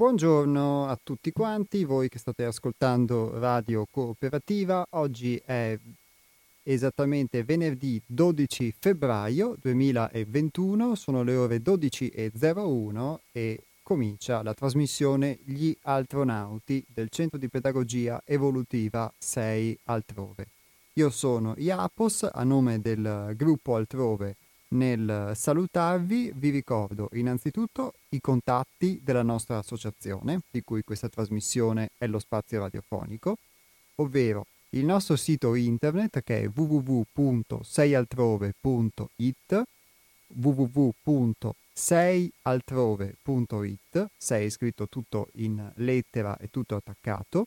Buongiorno a tutti quanti, voi che state ascoltando Radio Cooperativa. Oggi è esattamente venerdì 12 febbraio 2021, sono le ore 12.01 e comincia la trasmissione Gli Altronauti del Centro di Pedagogia Evolutiva 6 Altrove. Io sono Iapos, a nome del gruppo Altrove. Nel salutarvi vi ricordo innanzitutto i contatti della nostra associazione, di cui questa trasmissione è lo spazio radiofonico, ovvero il nostro sito internet che è www.seialtrove.it, www.seialtrove.it, 6 scritto tutto in lettera e tutto attaccato,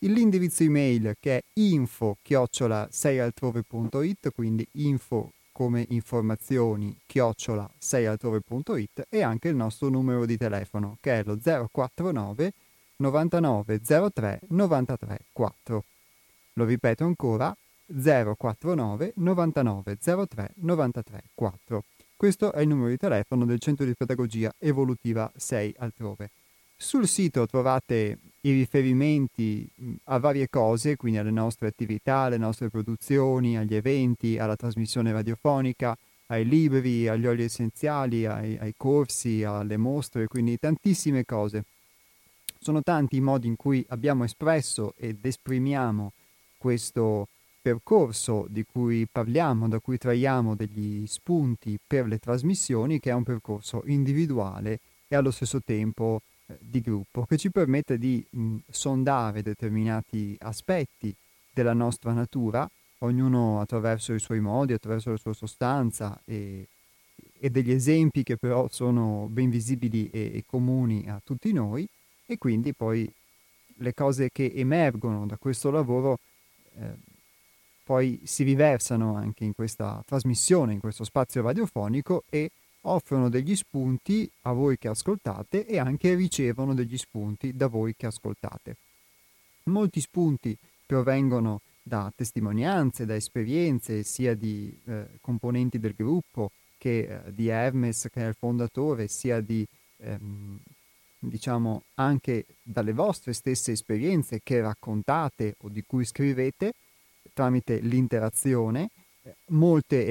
l'indirizzo email che è info@seialtrove.it, quindi info come informazioni @seialtrove.it, e anche il nostro numero di telefono che è lo 049 99 03 93 4. Lo ripeto ancora, 049 99 03 93 4. Questo è il numero di telefono del Centro di Pedagogia Evolutiva 6 Altrove. Sul sito trovate i riferimenti a varie cose, quindi alle nostre attività, alle nostre produzioni, agli eventi, alla trasmissione radiofonica, ai libri, agli oli essenziali, ai corsi, alle mostre, quindi tantissime cose. Sono tanti i modi in cui abbiamo espresso ed esprimiamo questo percorso di cui parliamo, da cui traiamo degli spunti per le trasmissioni, che è un percorso individuale e allo stesso tempo di gruppo, che ci permette di sondare determinati aspetti della nostra natura, ognuno attraverso i suoi modi, attraverso la sua sostanza e degli esempi che però sono ben visibili e comuni a tutti noi, e quindi poi le cose che emergono da questo lavoro poi si riversano anche in questa trasmissione, in questo spazio radiofonico, e offrono degli spunti a voi che ascoltate e anche ricevono degli spunti da voi che ascoltate. Molti spunti provengono da testimonianze, da esperienze sia di componenti del gruppo che di Hermes, che è il fondatore, sia di diciamo anche dalle vostre stesse esperienze che raccontate o di cui scrivete tramite l'interazione. Molti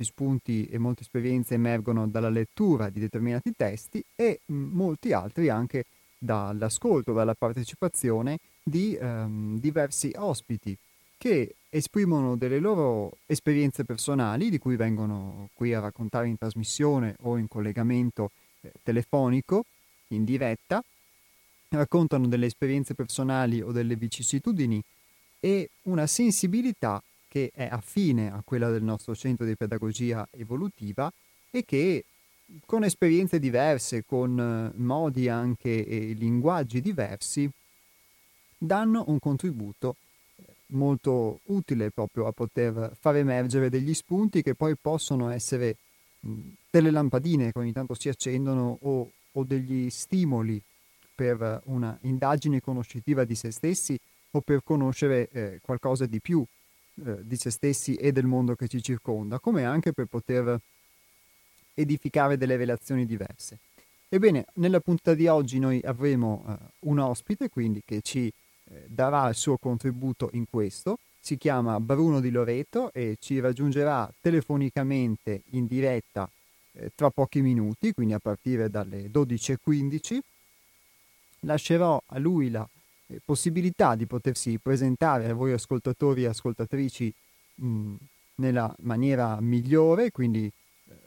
spunti e molte esperienze emergono dalla lettura di determinati testi e molti altri anche dall'ascolto, dalla partecipazione di diversi ospiti che esprimono delle loro esperienze personali, di cui vengono qui a raccontare in trasmissione o in collegamento telefonico, in diretta, raccontano delle esperienze personali o delle vicissitudini e una sensibilità che è affine a quella del nostro Centro di Pedagogia Evolutiva e che con esperienze diverse, con modi anche e linguaggi diversi, danno un contributo molto utile proprio a poter far emergere degli spunti che poi possono essere delle lampadine che ogni tanto si accendono o degli stimoli per una indagine conoscitiva di se stessi o per conoscere qualcosa di più di se stessi e del mondo che ci circonda, come anche per poter edificare delle relazioni diverse. Ebbene, nella puntata di oggi noi avremo un ospite, quindi, che ci darà il suo contributo in questo. Si chiama Bruno Di Loreto e ci raggiungerà telefonicamente in diretta tra pochi minuti, quindi a partire dalle 12.15. Lascerò a lui la possibilità di potersi presentare a voi ascoltatori e ascoltatrici nella maniera migliore, quindi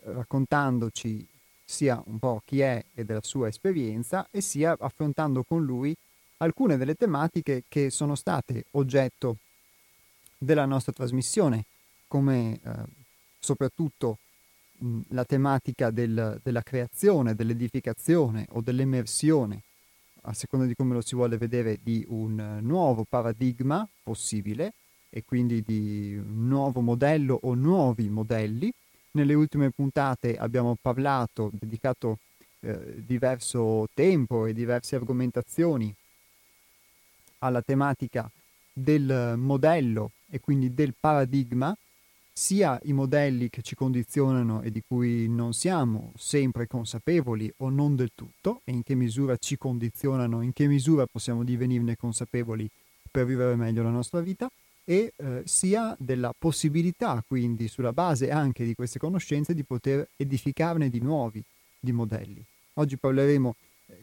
raccontandoci sia un po' chi è e della sua esperienza, e sia affrontando con lui alcune delle tematiche che sono state oggetto della nostra trasmissione, come soprattutto la tematica della creazione, dell'edificazione o dell'emersione, a seconda di come lo si vuole vedere, di un nuovo paradigma possibile e quindi di un nuovo modello o nuovi modelli. Nelle ultime puntate abbiamo parlato, dedicato diverso tempo e diverse argomentazioni alla tematica del modello e quindi del paradigma, sia i modelli che ci condizionano e di cui non siamo sempre consapevoli o non del tutto, e in che misura ci condizionano, in che misura possiamo divenirne consapevoli per vivere meglio la nostra vita, e sia della possibilità, quindi, sulla base anche di queste conoscenze, di poter edificarne di nuovi, di modelli. Oggi parleremo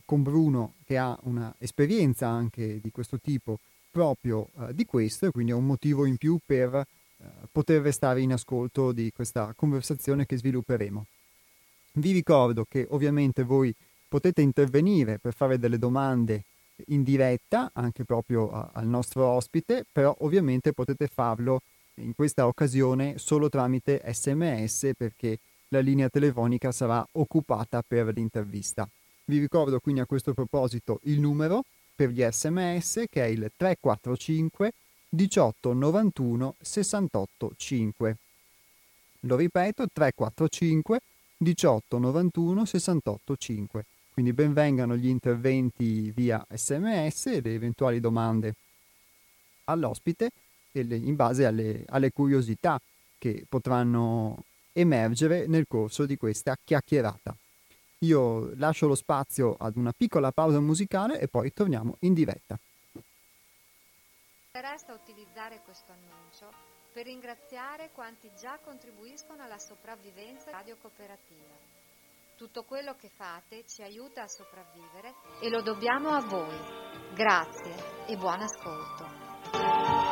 con Bruno, che ha una esperienza anche di questo tipo, proprio di questo, e quindi è un motivo in più per poter restare in ascolto di questa conversazione che svilupperemo. Vi ricordo che ovviamente voi potete intervenire per fare delle domande in diretta, anche proprio al nostro ospite, però ovviamente potete farlo in questa occasione solo tramite SMS, perché la linea telefonica sarà occupata per l'intervista. Vi ricordo quindi a questo proposito il numero per gli SMS, che è il 345 18 91 68 5. Lo ripeto, 345 18 91 68 5. Quindi benvengano gli interventi via SMS e le eventuali domande all'ospite e in base alle curiosità che potranno emergere nel corso di questa chiacchierata. Io lascio lo spazio ad una piccola pausa musicale e poi torniamo in diretta. Resta utilizzare questo annuncio per ringraziare quanti già contribuiscono alla sopravvivenza della Radio Cooperativa. Tutto quello che fate ci aiuta a sopravvivere e lo dobbiamo a voi. Grazie e buon ascolto.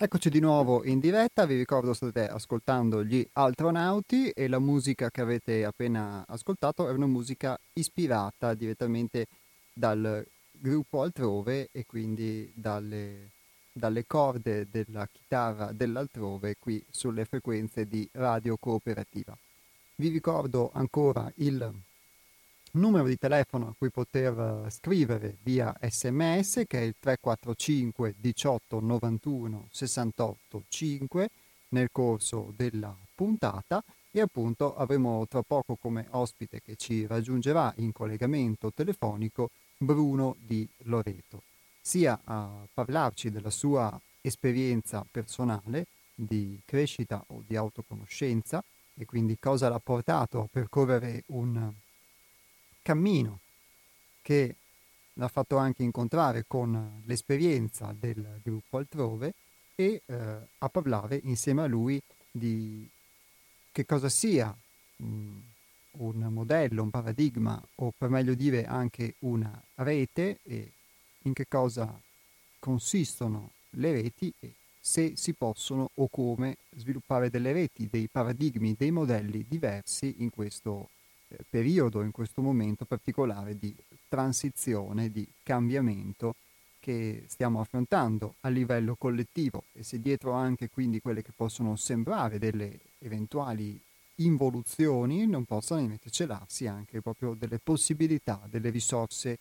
Eccoci di nuovo in diretta, vi ricordo state ascoltando Gli Altronauti e la musica che avete appena ascoltato è una musica ispirata direttamente dal gruppo Altrove e quindi dalle corde della chitarra dell'Altrove qui sulle frequenze di Radio Cooperativa. Vi ricordo ancora il numero di telefono a cui poter scrivere via SMS, che è il 345 18 91 68 5 nel corso della puntata, e appunto avremo tra poco come ospite che ci raggiungerà in collegamento telefonico Bruno Di Loreto, sia a parlarci della sua esperienza personale di crescita o di autoconoscenza, e quindi cosa l'ha portato a percorrere un cammino che l'ha fatto anche incontrare con l'esperienza del gruppo Altrove, e a parlare insieme a lui di che cosa sia un modello, un paradigma, o per meglio dire anche una rete, e in che cosa consistono le reti e se si possono o come sviluppare delle reti, dei paradigmi, dei modelli diversi in questo periodo, in questo momento particolare di transizione, di cambiamento che stiamo affrontando a livello collettivo, e se dietro anche quindi quelle che possono sembrare delle eventuali involuzioni non possano invece celarsi anche proprio delle possibilità, delle risorse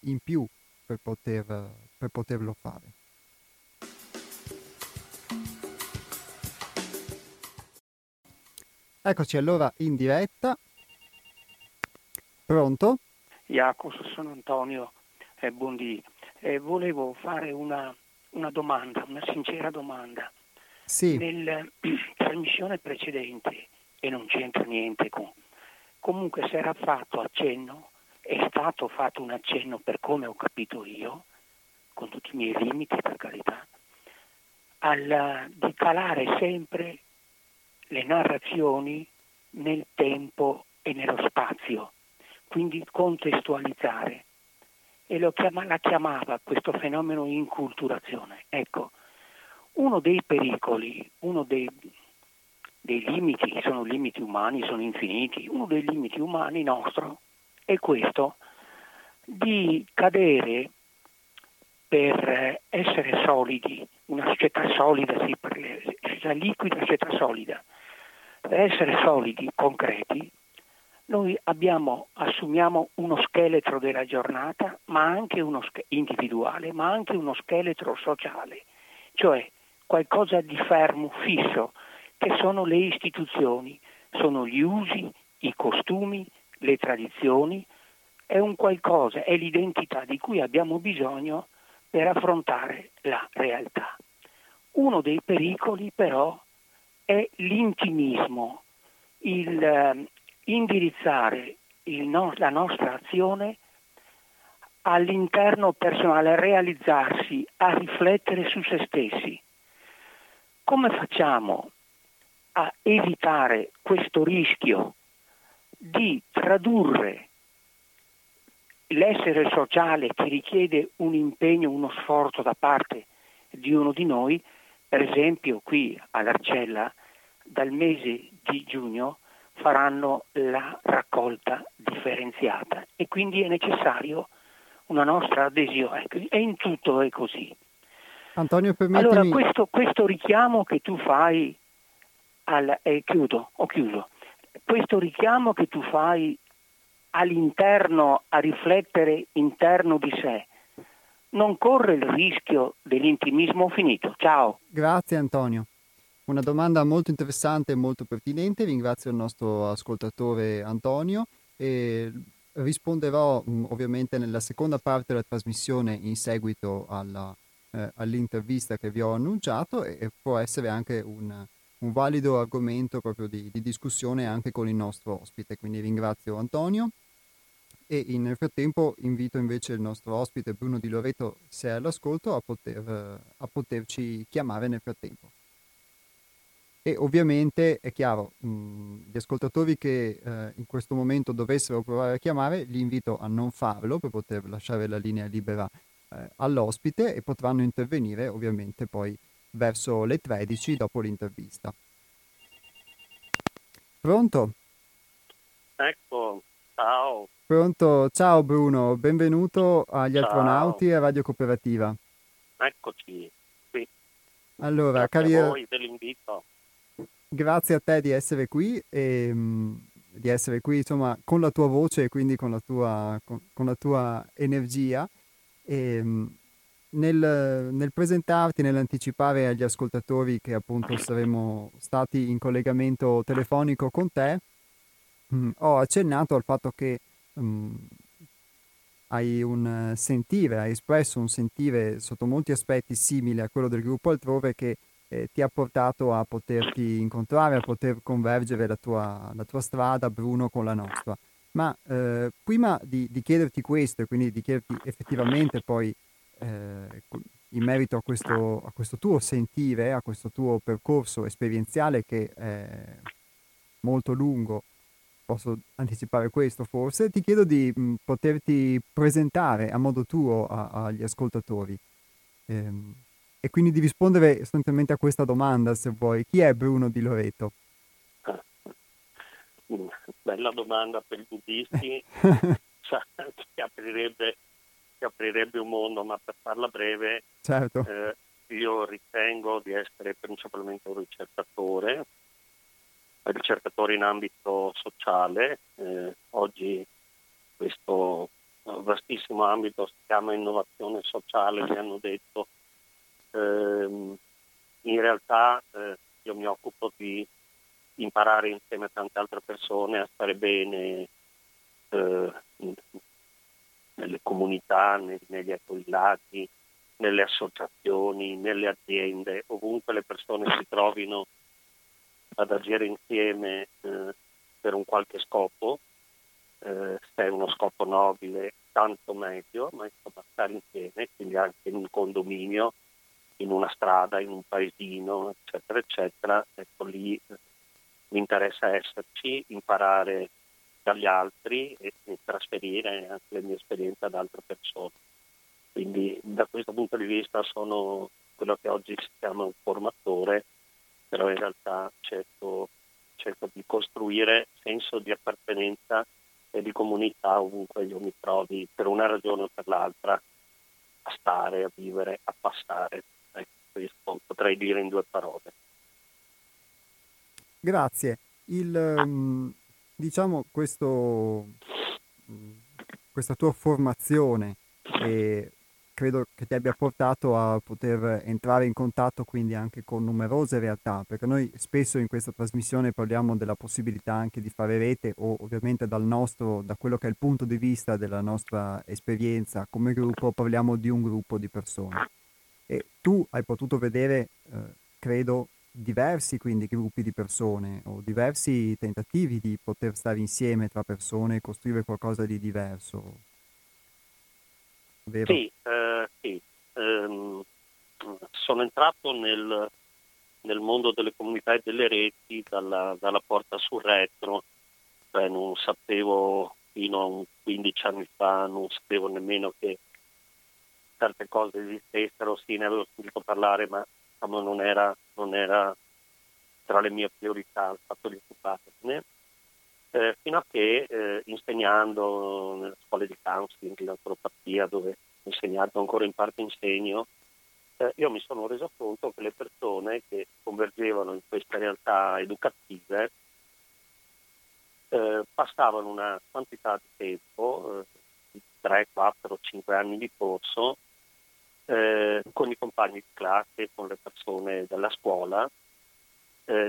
in più per poterlo fare. Eccoci allora in diretta. Pronto? Iapos, sono Antonio, buondì. Volevo fare una domanda, una sincera domanda. Sì. Nella trasmissione precedente, e non c'entra niente comunque si era fatto accenno, è stato fatto un accenno, per come ho capito io, con tutti i miei limiti per carità, di calare sempre le narrazioni nel tempo e nello spazio, quindi contestualizzare, e la chiamava questo fenomeno inculturazione. Ecco, uno dei pericoli, uno dei limiti, sono limiti umani, sono infiniti, uno dei limiti umani nostro è questo, di cadere, per essere solidi, una società solida, sì, la liquida società solida, per essere solidi, concreti, noi assumiamo uno scheletro della giornata, ma anche uno individuale, ma anche uno scheletro sociale, cioè qualcosa di fermo, fisso, che sono le istituzioni, sono gli usi, i costumi, le tradizioni, è un qualcosa, è l'identità di cui abbiamo bisogno per affrontare la realtà. Uno dei pericoli però è l'intimismo, indirizzare la nostra azione all'interno personale, a realizzarsi, a riflettere su se stessi. Come facciamo a evitare questo rischio di tradurre l'essere sociale, che richiede un impegno, uno sforzo da parte di uno di noi? Per esempio qui all'Arcella dal mese di giugno faranno la raccolta differenziata, e quindi è necessario una nostra adesione, e in tutto è così. Antonio, permettimi... Allora questo richiamo che tu fai questo richiamo che tu fai all'interno, a riflettere interno di sé, non corre il rischio dell'intimismo? Ho finito, ciao. Grazie Antonio, una domanda molto interessante e molto pertinente, ringrazio il nostro ascoltatore Antonio, e risponderò ovviamente nella seconda parte della trasmissione in seguito all'intervista che vi ho annunciato, e può essere anche un valido argomento proprio di discussione anche con il nostro ospite, quindi ringrazio Antonio. E nel frattempo invito invece il nostro ospite Bruno Di Loreto, se è all'ascolto, a poterci chiamare nel frattempo. E ovviamente è chiaro, gli ascoltatori che in questo momento dovessero provare a chiamare, li invito a non farlo per poter lasciare la linea libera all'ospite, e potranno intervenire ovviamente poi verso le 13 dopo l'intervista. Pronto? Ecco, ciao. Pronto, ciao Bruno, benvenuto agli Altronauti e a Radio Cooperativa. Eccoci, qui. Allora, grazie a voi dell'invito. Grazie a te di essere qui e di essere qui, insomma, con la tua voce e quindi con la tua energia. E, nel presentarti, nell'anticipare agli ascoltatori che appunto saremmo stati in collegamento telefonico con te, ho accennato al fatto che hai espresso un sentire sotto molti aspetti simile a quello del gruppo Altrove, che ti ha portato a poterti incontrare, a poter convergere la tua strada, Bruno, con la nostra. Ma prima di chiederti questo, e quindi di chiederti effettivamente poi in merito a questo tuo sentire, a questo tuo percorso esperienziale che è molto lungo, posso anticipare questo forse, ti chiedo di poterti presentare a modo tuo agli ascoltatori e quindi di rispondere sostanzialmente a questa domanda, se vuoi. Chi è Bruno Di Loreto? Bella domanda per i buddisti, che aprirebbe un mondo, ma per farla breve, certo. Io ritengo di essere principalmente un ricercatore in ambito sociale. Oggi questo vastissimo ambito si chiama innovazione sociale, mi hanno detto. In realtà io mi occupo di imparare insieme a tante altre persone a stare bene nelle comunità, negli ecovillaggi, nelle associazioni, nelle aziende, ovunque le persone si trovino ad agire insieme per un qualche scopo, se è uno scopo nobile tanto meglio, ma insomma stare insieme, quindi anche in un condominio, in una strada, in un paesino, eccetera, eccetera. Ecco, lì mi interessa esserci, imparare dagli altri e trasferire anche le mie esperienze ad altre persone. Quindi da questo punto di vista sono quello che oggi si chiama un formatore, però in realtà cerco di costruire senso di appartenenza e di comunità ovunque io mi trovi, per una ragione o per l'altra, a stare, a vivere, a passare. Ecco, questo potrei dire in due parole. Grazie. Diciamo questa tua formazione credo che ti abbia portato a poter entrare in contatto quindi anche con numerose realtà, perché noi spesso in questa trasmissione parliamo della possibilità anche di fare rete, o ovviamente da quello che è il punto di vista della nostra esperienza come gruppo, parliamo di un gruppo di persone. E tu hai potuto vedere, credo, diversi quindi gruppi di persone o diversi tentativi di poter stare insieme tra persone e costruire qualcosa di diverso, vero? Sì. Sono entrato nel mondo delle comunità e delle reti dalla porta sul retro, cioè non sapevo fino a 15 anni fa, non sapevo nemmeno che certe cose esistessero, sì, ne avevo sentito parlare, ma non era tra le mie priorità il fatto di occuparne, fino a che insegnando nella scuola di counseling, di naturopatia, dove ho insegnato, ancora in parte insegno, io mi sono reso conto che le persone che convergevano in queste realtà educative passavano una quantità di tempo, di 3, 4, 5 anni di corso, con i compagni di classe, con le persone della scuola,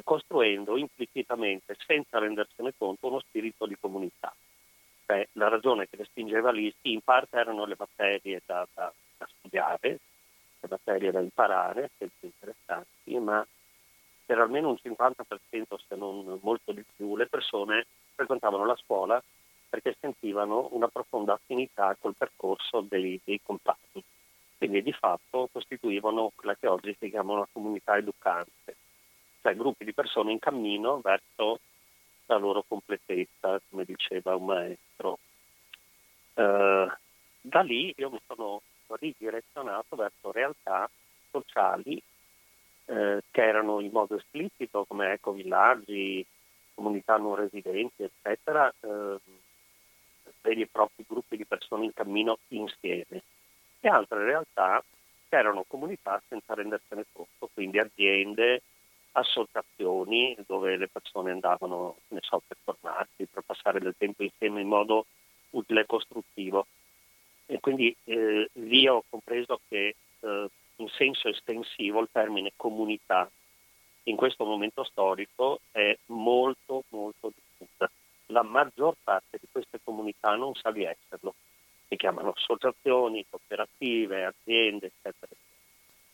costruendo implicitamente, senza rendersene conto, uno spirito di comunità. Cioè, la ragione che le spingeva lì, sì, in parte erano le materie da studiare, le materie da imparare, sempre interessanti, ma per almeno un 50%, se non molto di più, le persone frequentavano la scuola perché sentivano una profonda affinità col percorso dei compagni. Quindi di fatto costituivano quella che oggi si chiama una comunità educante, cioè gruppi di persone in cammino verso la loro completezza, come diceva un maestro. Da lì io mi sono ridirezionato verso realtà sociali che erano in modo esplicito, come ecovillaggi, comunità non residenti, eccetera, veri e propri gruppi di persone in cammino insieme. E altre realtà che erano comunità senza rendersene conto, quindi aziende, associazioni dove le persone andavano, per tornarsi, per passare del tempo insieme in modo utile e costruttivo. E quindi lì ho compreso che in senso estensivo il termine comunità in questo momento storico è molto, molto diffusa. La maggior parte di queste comunità non sa di esserlo. Si chiamano associazioni, cooperative, aziende, eccetera.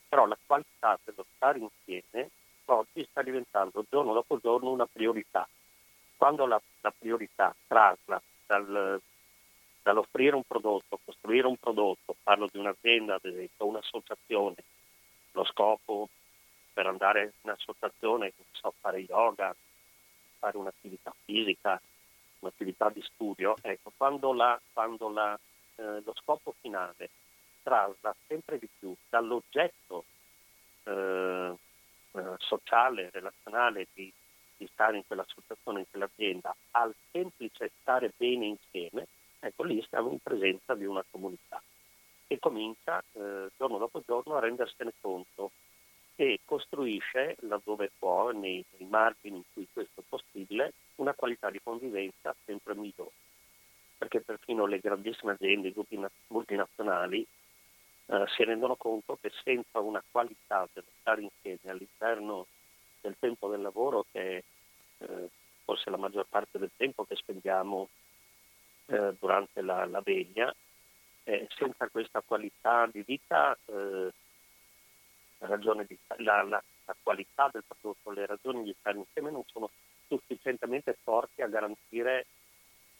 Però la qualità dello stare insieme oggi sta diventando giorno dopo giorno una priorità. Quando la priorità trasla dall'offrire un prodotto, costruire un prodotto, parlo di un'azienda ad esempio, un'associazione, lo scopo per andare in un'associazione, fare yoga, fare un'attività fisica, un'attività di studio, ecco, quando lo scopo finale trasla sempre di più dall'oggetto sociale, relazionale di stare in quell'associazione, in quell'azienda, al semplice stare bene insieme, ecco lì siamo in presenza di una comunità che comincia giorno dopo giorno a rendersene conto e costruisce, laddove può, nei margini in cui questo è possibile, una qualità di convivenza sempre migliore. Perché perfino le grandissime aziende, i gruppi multinazionali, si rendono conto che senza una qualità dello stare insieme all'interno del tempo del lavoro, che forse la maggior parte del tempo che spendiamo durante la veglia, senza questa qualità di vita, la qualità del prodotto, le ragioni di stare insieme non sono sufficientemente forti a garantire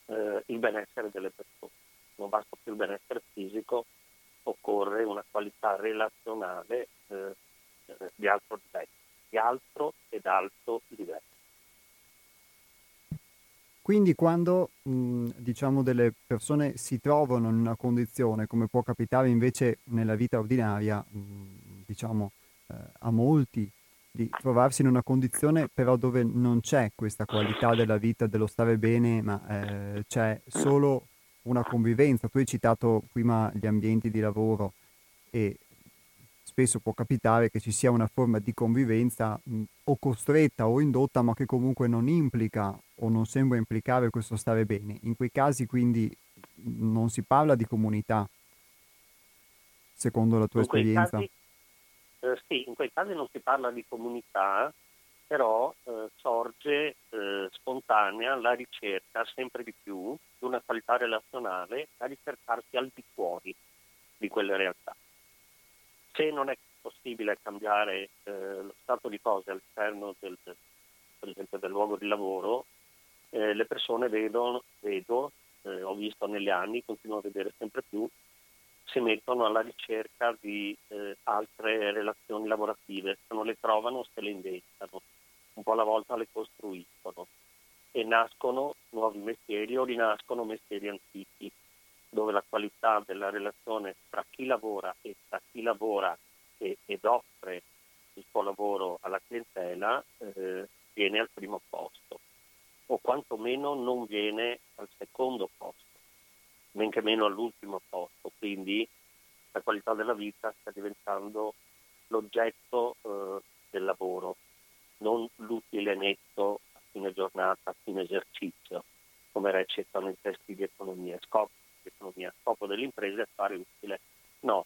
il benessere delle persone. Non basta più il benessere fisico, occorre una qualità relazionale di alto ed alto livello. Quindi quando delle persone si trovano in una condizione, come può capitare invece nella vita ordinaria, a molti, di trovarsi in una condizione però dove non c'è questa qualità della vita, dello stare bene, ma c'è solo una convivenza. Tu hai citato prima gli ambienti di lavoro e spesso può capitare che ci sia una forma di convivenza o costretta o indotta, ma che comunque non implica o non sembra implicare questo stare bene. In quei casi quindi non si parla di comunità, secondo la tua esperienza? In quei casi non si parla di comunità, però sorge spontanea la ricerca sempre di più di una qualità relazionale, a ricercarsi al di fuori di quelle realtà. Se non è possibile cambiare lo stato di cose all'interno per esempio del luogo di lavoro, le persone ho visto negli anni, continuo a vedere sempre più, si mettono alla ricerca di altre relazioni lavorative. Se non le trovano, se le inventano, un po' alla volta le costruiscono e nascono nuovi mestieri o rinascono mestieri antichi, dove la qualità della relazione tra chi lavora e ed offre il suo lavoro alla clientela viene al primo posto, o quantomeno non viene al secondo posto, men che meno all'ultimo posto. Quindi la qualità della vita sta diventando l'oggetto del lavoro, non l'utile netto a fine giornata, a fine esercizio, come recitano i testi di economia. Scopo dell'impresa è fare utile. No,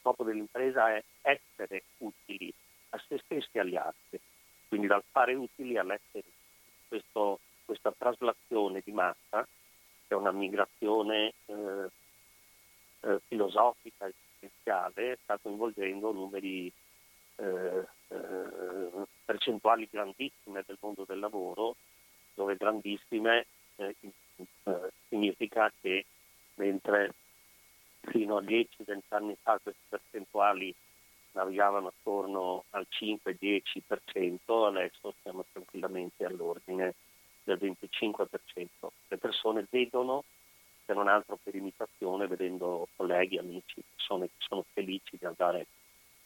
scopo dell'impresa è essere utili a se stessi e agli altri, quindi dal fare utili all'essere utili. Questa traslazione di massa è una migrazione filosofica e esistenziale, sta coinvolgendo numeri percentuali grandissime del mondo del lavoro, dove grandissime significa che mentre fino a 10-20 anni fa queste percentuali navigavano attorno al 5-10%, adesso siamo tranquillamente all'ordine del 25%. Le persone vedono, se non altro per imitazione, vedendo colleghi, amici, persone che sono felici di andare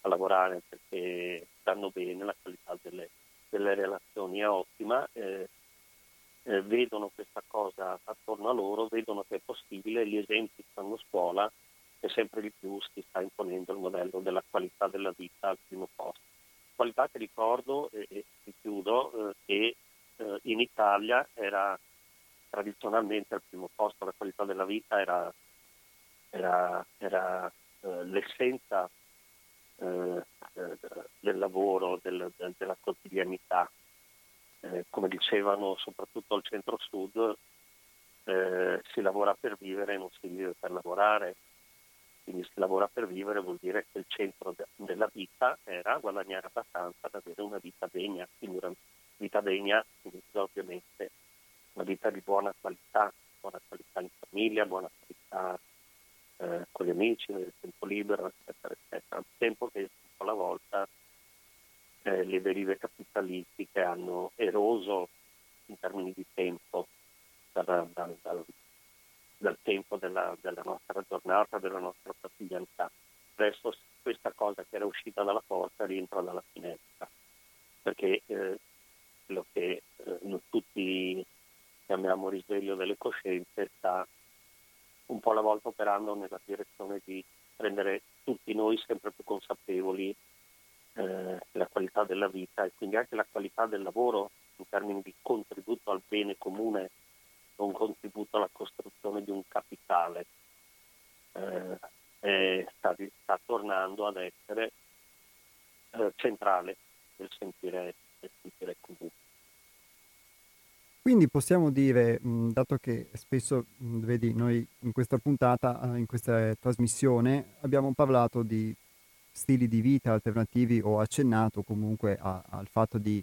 a lavorare perché stanno bene, la qualità delle relazioni è ottima, vedono questa cosa attorno a loro, vedono che è possibile, gli esempi stanno a scuola e sempre di più si sta imponendo il modello della qualità della vita al primo posto. Qualità che ricordo, e chiudo, che in Italia era tradizionalmente al primo posto, la qualità della vita era l'essenza del lavoro, della quotidianità. Come dicevano soprattutto al centro-sud, si lavora per vivere, non si vive per lavorare. Quindi si lavora per vivere vuol dire che il centro della vita era guadagnare abbastanza da avere una vita degna. Quindi una vita degna significa ovviamente una vita di buona qualità in famiglia, buona qualità con gli amici, nel tempo libero, eccetera, eccetera. Un tempo che alla volta le derive capitalistiche hanno eroso in termini di tempo dal tempo della nostra giornata, della nostra quotidianità. Adesso questa cosa che era uscita dalla porta rientra dalla finestra, perché quello che noi tutti chiamiamo risveglio delle coscienze sta un po' alla volta operando nella direzione di rendere tutti noi sempre più consapevoli della qualità della vita e quindi anche la qualità del lavoro in termini di contributo al bene comune, un contributo alla costruzione di un capitale, sta tornando ad essere centrale del sentire comune. Quindi possiamo dire, dato che spesso, vedi, noi in questa puntata, in questa trasmissione, abbiamo parlato di stili di vita alternativi o accennato comunque al fatto di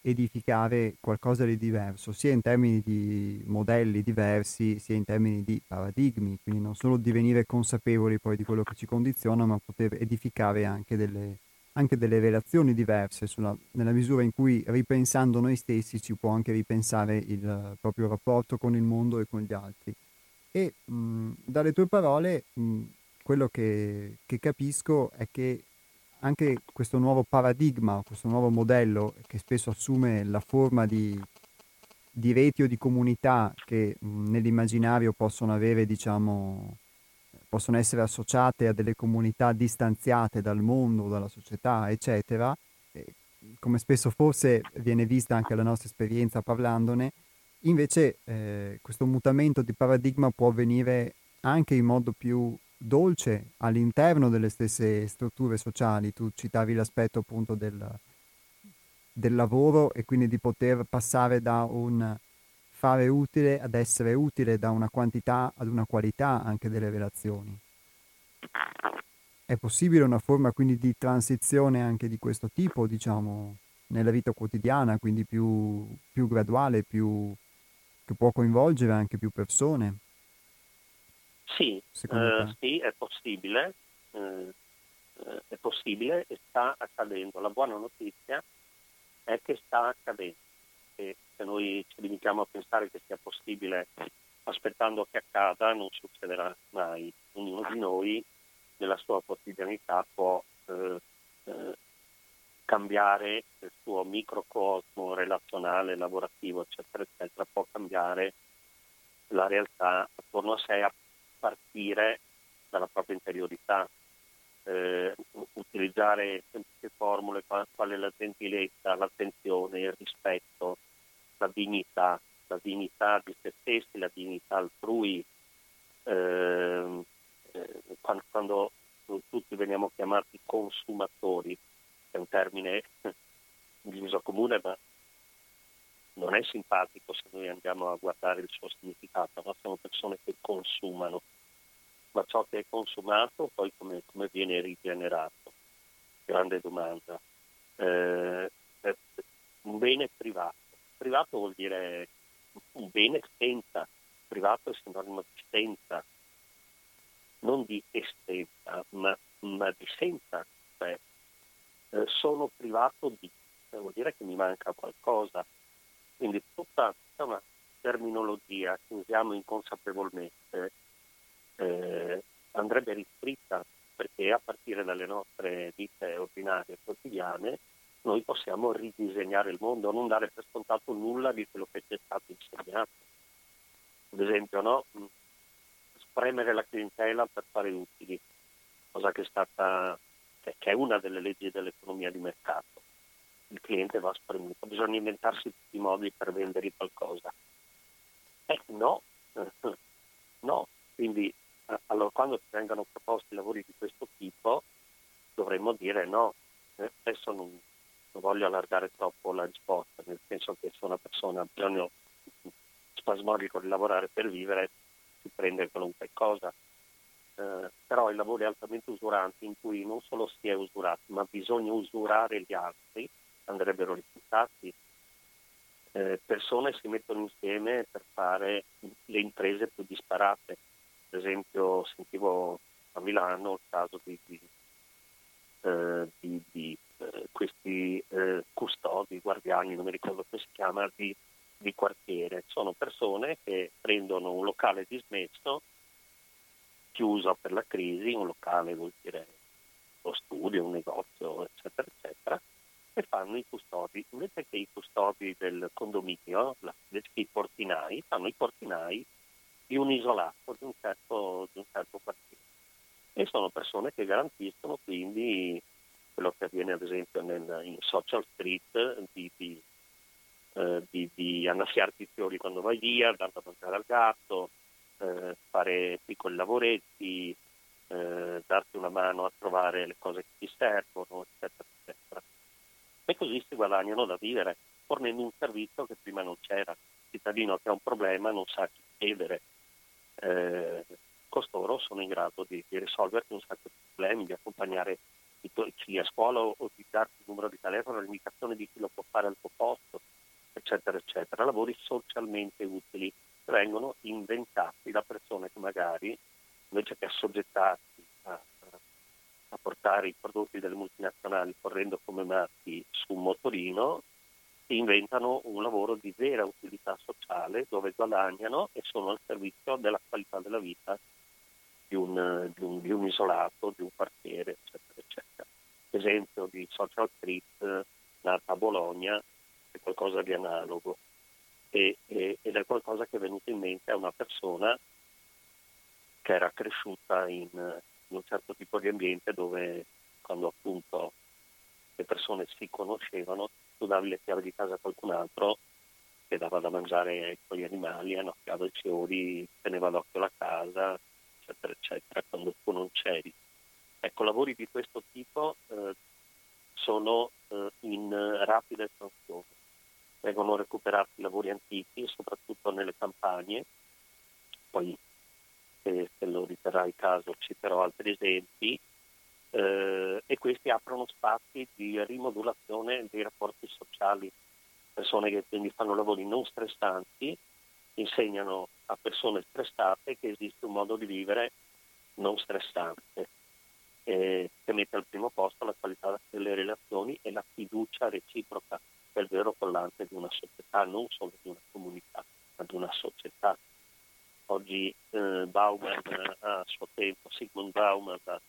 edificare qualcosa di diverso, sia in termini di modelli diversi, sia in termini di paradigmi, quindi non solo divenire consapevoli poi di quello che ci condiziona, ma poter edificare anche delle relazioni diverse nella misura in cui ripensando noi stessi ci può anche ripensare il proprio rapporto con il mondo e con gli altri. E dalle tue parole quello che capisco è che anche questo nuovo paradigma, questo nuovo modello che spesso assume la forma di reti o di comunità che nell'immaginario possono avere, diciamo, possono essere associate a delle comunità distanziate dal mondo, dalla società, eccetera, e come spesso forse viene vista anche la nostra esperienza parlandone, invece questo mutamento di paradigma può avvenire anche in modo più dolce all'interno delle stesse strutture sociali. Tu citavi l'aspetto appunto del lavoro e quindi di poter passare da un fare utile ad essere utile, da una quantità ad una qualità anche delle relazioni. È possibile una forma quindi di transizione anche di questo tipo, diciamo, nella vita quotidiana, quindi più graduale, più che può coinvolgere anche più persone? Sì, è possibile e sta accadendo. La buona notizia è che sta accadendo. E se noi ci limitiamo a pensare che sia possibile aspettando che accada, non succederà mai. Ognuno di noi nella sua quotidianità può cambiare il suo microcosmo relazionale, lavorativo, eccetera, eccetera, può cambiare la realtà attorno a sé, partire dalla propria interiorità, utilizzare semplici formule quale la gentilezza, l'attenzione, il rispetto, la dignità di se stessi, la dignità altrui. Quando tutti veniamo chiamati consumatori, è un termine di uso comune, ma non è simpatico se noi andiamo a guardare il suo significato, no? Sono persone che consumano, ma ciò che è consumato poi come viene rigenerato? Grande domanda. Un bene privato vuol dire un bene senza, privato è sinonimo di senza, non di essenza, ma di senza, cioè sono privato di, vuol dire che mi manca qualcosa. Quindi tutta una terminologia che usiamo inconsapevolmente andrebbe riscritta, perché a partire dalle nostre vite ordinarie quotidiane noi possiamo ridisegnare il mondo, non dare per scontato nulla di quello che ci è stato insegnato. Ad esempio, no? Spremere la clientela per fare utili, cosa che è una delle leggi dell'economia di mercato. il cliente va spremuto, bisogna inventarsi tutti i modi per vendere qualcosa. No, quindi allora quando ti vengono proposti lavori di questo tipo dovremmo dire no, adesso non voglio allargare troppo la risposta, nel senso che se una persona ha bisogno spasmodico di lavorare per vivere si prende qualunque cosa, però i lavori altamente usuranti in cui non solo si è usurati ma bisogna usurare gli altri andrebbero rifiutati. Persone si mettono insieme per fare le imprese più disparate, per esempio sentivo a Milano il caso di questi custodi, guardiani, non mi ricordo come si chiama, di quartiere. Sono persone che prendono un locale dismesso, chiuso per la crisi, un locale vuol dire lo studio, un negozio, eccetera, eccetera, e fanno i custodi, invece che i custodi del condominio, i portinai, fanno i portinai di un isolato, di un certo quartiere. E sono persone che garantiscono quindi quello che avviene ad esempio in Social Street di annaffiarti i fiori quando vai via, dar da mangiare al gatto, fare piccoli lavoretti, darti una mano a trovare le cose che ti servono, eccetera, eccetera. E così si guadagnano da vivere, fornendo un servizio che prima non c'era. Il cittadino che ha un problema non sa chi chiedere. Costoro sono in grado di risolverti un sacco di problemi, di accompagnare i tuoi figli a scuola o di darti il numero di telefono, l'indicazione di chi lo può fare al tuo posto, eccetera, eccetera. Lavori socialmente utili vengono inventati da persone che magari, invece che assoggettarsi a portare i prodotti delle multinazionali correndo come matti su un motorino, si inventano un lavoro di vera utilità sociale dove guadagnano e sono al servizio della qualità della vita di un isolato, di un quartiere, eccetera, eccetera. Esempio di Social Street nata a Bologna è qualcosa di analogo ed è qualcosa che è venuto in mente a una persona che era cresciuta in un certo tipo di ambiente dove, quando appunto le persone si conoscevano, tu davi le chiavi di casa a qualcun altro che dava da mangiare ai tuoi animali, annaffiava i fiori, teneva d'occhio la casa, eccetera, eccetera, quando tu non c'eri. Ecco, lavori di questo tipo sono in rapida espansione. Vengono recuperati lavori antichi, soprattutto nelle campagne, poi se lo riterrà il caso citerò altri esempi, e questi aprono spazi di rimodulazione dei rapporti sociali. Persone che quindi fanno lavori non stressanti insegnano a persone stressate che esiste un modo di vivere non stressante, che mette al primo posto la qualità delle relazioni e la fiducia reciproca, che è il vero collante di una società, non solo di una comunità, ma di una società. Oggi Bauman, a suo tempo, Zygmunt Bauman ha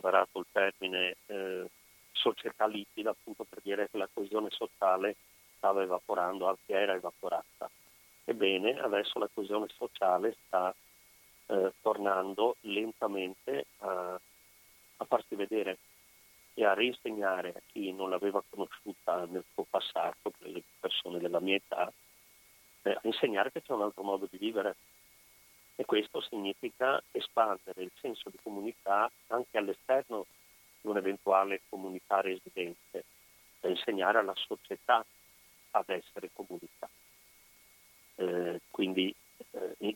varato il termine società liquida, appunto per dire che la coesione sociale stava evaporando, anzi era evaporata. Ebbene, adesso la coesione sociale sta tornando lentamente a farsi vedere e a reinsegnare a chi non l'aveva conosciuta nel suo passato, per le persone della mia età, a insegnare che c'è un altro modo di vivere. E questo significa espandere il senso di comunità anche all'esterno di un'eventuale comunità residente, per insegnare alla società ad essere comunità. Quindi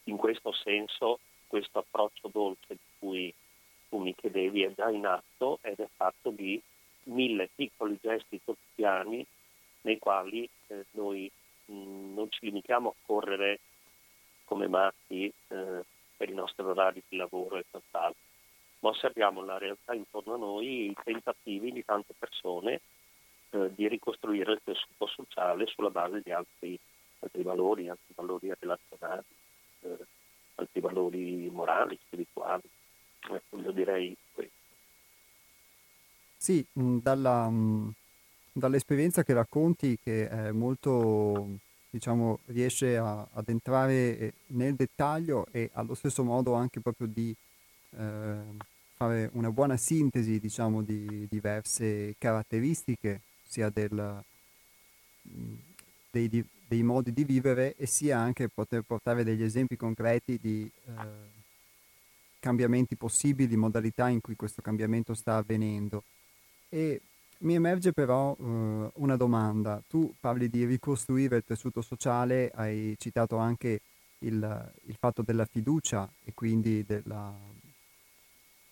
in questo senso questo approccio dolce di cui tu mi chiedevi è già in atto ed è fatto di 1000 piccoli gesti quotidiani nei quali noi non ci limitiamo a correre come matti per i nostri orari di lavoro e quant'altro, ma osserviamo la realtà intorno a noi, i tentativi di tante persone di ricostruire il tessuto sociale sulla base di altri valori relazionali, altri valori morali, spirituali. Io direi questo. Sì, dall'esperienza che racconti, che è molto... diciamo riesce ad entrare nel dettaglio e allo stesso modo anche proprio di fare una buona sintesi, diciamo, di diverse caratteristiche sia del, dei modi di vivere, e sia anche poter portare degli esempi concreti di cambiamenti possibili, modalità in cui questo cambiamento sta avvenendo. E mi emerge però una domanda. Tu parli di ricostruire il tessuto sociale, hai citato anche il fatto della fiducia e quindi della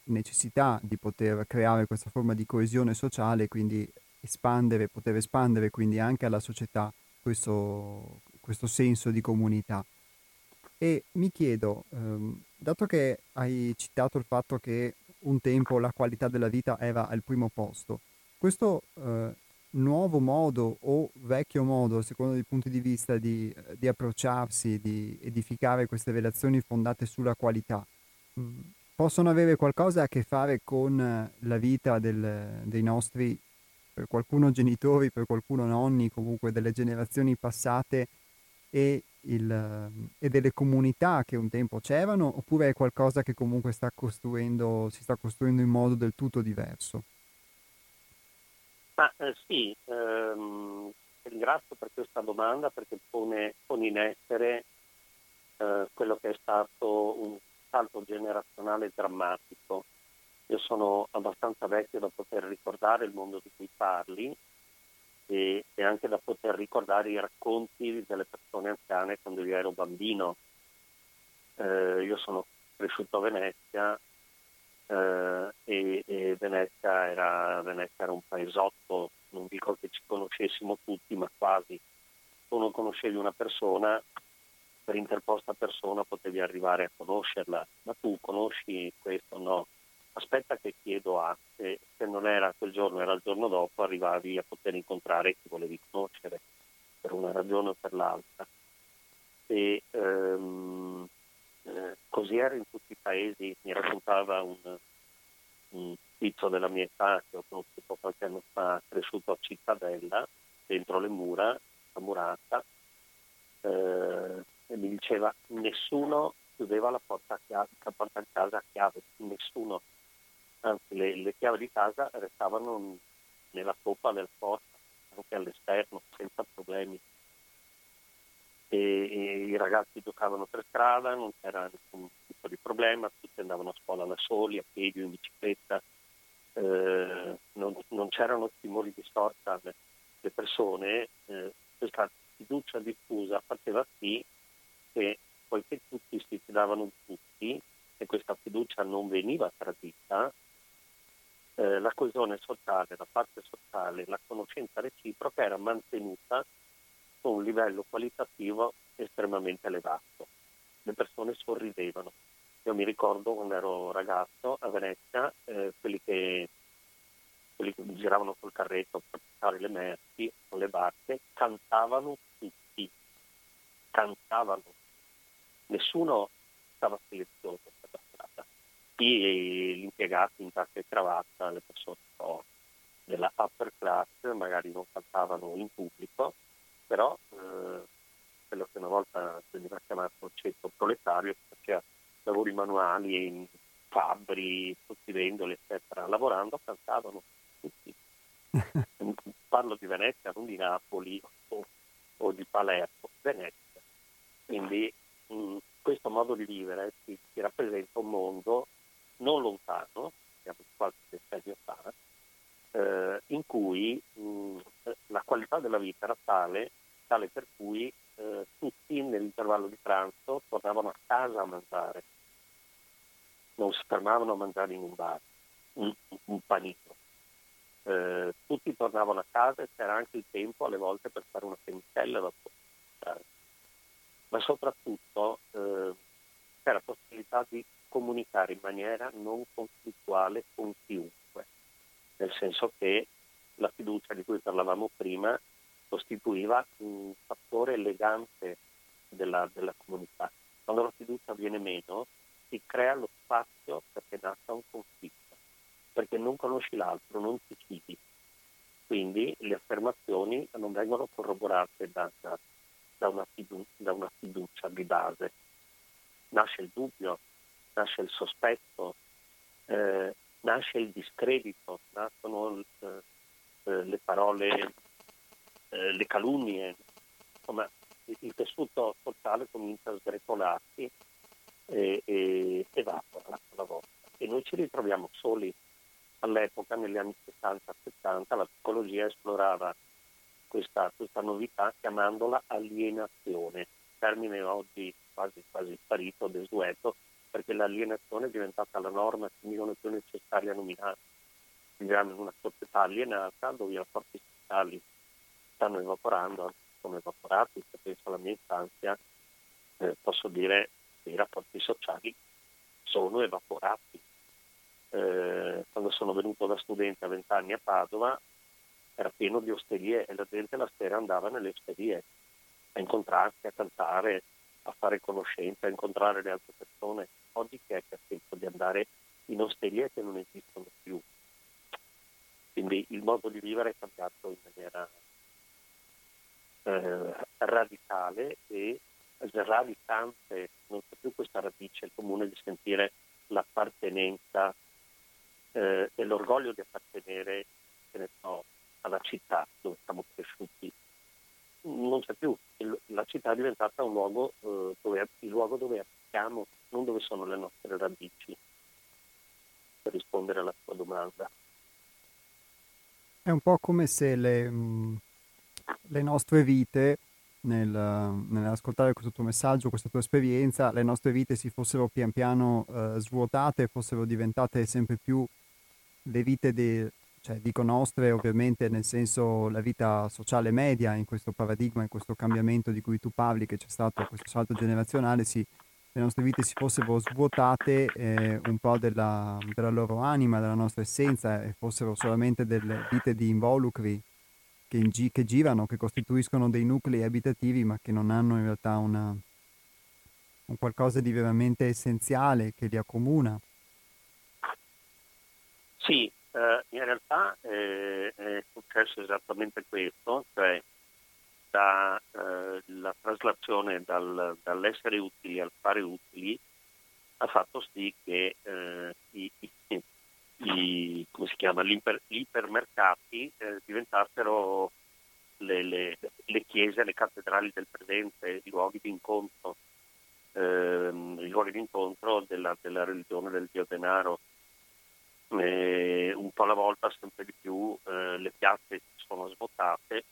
necessità di poter creare questa forma di coesione sociale, quindi poter espandere quindi anche alla società questo senso di comunità. E mi chiedo, dato che hai citato il fatto che un tempo la qualità della vita era al primo posto, questo nuovo modo o vecchio modo, secondo i punti di vista, di approcciarsi, di edificare queste relazioni fondate sulla qualità, possono avere qualcosa a che fare con la vita dei nostri, per qualcuno genitori, per qualcuno nonni, comunque delle generazioni passate e delle comunità che un tempo c'erano, oppure è qualcosa che comunque si sta costruendo in modo del tutto diverso? Ma sì, ringrazio per questa domanda, perché pone in essere quello che è stato un salto generazionale drammatico. Io sono abbastanza vecchio da poter ricordare il mondo di cui parli e anche da poter ricordare i racconti delle persone anziane quando io ero bambino. Io sono cresciuto a Venezia. E Venezia era un paesotto, non dico che ci conoscessimo tutti, ma quasi. Tu non conoscevi una persona, per interposta persona potevi arrivare a conoscerla, ma tu conosci questo? No, aspetta che chiedo a, se non era quel giorno era il giorno dopo, arrivavi a poter incontrare chi volevi conoscere per una ragione o per l'altra. E così era in tutti i paesi. Mi raccontava un tizio della mia età che ho conosciuto qualche anno fa, cresciuto a Cittadella, dentro le mura, la murata, e mi diceva: nessuno chiudeva la porta di casa a chiave, nessuno, anzi le chiavi di casa restavano nella coppa del porta, anche all'esterno, senza problemi. E i ragazzi giocavano per strada, non c'era nessun tipo di problema, tutti andavano a scuola da soli, a piedi, in bicicletta, non c'erano timori di sorta. Le persone, questa fiducia diffusa faceva sì che, poiché tutti si fidavano tutti e questa fiducia non veniva tradita, la coesione sociale, la parte sociale, la conoscenza reciproca era mantenuta a un livello qualitativo estremamente elevato. Le persone sorridevano. Io mi ricordo quando ero ragazzo a Venezia, quelli che giravano col carretto per portare le merci con le barche cantavano tutti, cantavano, nessuno stava silenzioso per la strada. Gli impiegati in tasca e cravatta, le persone della upper class magari non cantavano in pubblico, però quello che una volta veniva chiamato ceto proletario, che faceva lavori manuali in fabbri, fruttivendoli eccetera, lavorando cantavano tutti. Parlo di Venezia, non di Napoli o di Palermo, Venezia. Quindi questo modo di vivere ci rappresenta un mondo non lontano, siamo qualche decennio fa, in cui la qualità della vita era tale per cui tutti nell'intervallo di pranzo tornavano a casa a mangiare, non si fermavano a mangiare in un bar, un panino, tutti tornavano a casa e c'era anche il tempo alle volte per fare una pennicella da portare, ma soprattutto c'era possibilità di comunicare in maniera non conflittuale con chiunque. Nel senso che la fiducia di cui parlavamo prima costituiva un fattore elegante della comunità. Quando la fiducia viene meno, si crea lo spazio perché nasca un conflitto, perché non conosci l'altro, non ti fidi. Quindi le affermazioni non vengono corroborate da una fiducia di base. Nasce il dubbio, nasce il sospetto, nasce il discredito, nascono le parole le calunnie, insomma il tessuto sociale comincia a sgretolarsi e evapora alla volta. E noi ci ritroviamo soli. All'epoca, negli anni 60-70, la psicologia esplorava questa novità chiamandola alienazione, termine oggi quasi sparito, desueto, perché l'alienazione è diventata la norma non è più necessaria a nominare. Viviamo in una società alienata dove i rapporti sociali stanno evaporando, sono evaporati. Se penso alla mia infanzia, posso dire che i rapporti sociali sono evaporati. Quando sono venuto da studente a 20 anni a Padova era pieno di osterie e la gente la sera andava nelle osterie a incontrarsi, a cantare, a fare conoscenza, a incontrare le altre persone. Oggi chi è che ha tempo di andare in osterie che non esistono più? Quindi il modo di vivere è cambiato in maniera radicale e radicante. Non c'è più questa radice comune di sentire l'appartenenza e l'orgoglio di appartenere, che ne so, alla città dove siamo cresciuti. Non c'è più, la città è diventata un luogo dove abitiamo, non dove sono le nostre radici, per rispondere alla tua domanda. È un po' come se le nostre vite, nell'ascoltare questo tuo messaggio, questa tua esperienza, le nostre vite si fossero pian piano svuotate, fossero diventate sempre più le vite dico nostre, ovviamente nel senso la vita sociale media, in questo paradigma, in questo cambiamento di cui tu parli, che c'è stato questo salto generazionale, le nostre vite si fossero svuotate un po' della loro anima, della nostra essenza, e fossero solamente delle vite di involucri che girano, che costituiscono dei nuclei abitativi ma che non hanno in realtà un qualcosa di veramente essenziale che li accomuna. Sì. In realtà è successo esattamente questo, cioè la traslazione dall'essere utili al fare utili ha fatto sì che gli ipermercati diventassero le chiese, le cattedrali del presente, i luoghi di incontro della religione del dio denaro. Un po' alla volta sempre di più le piazze sono svuotate,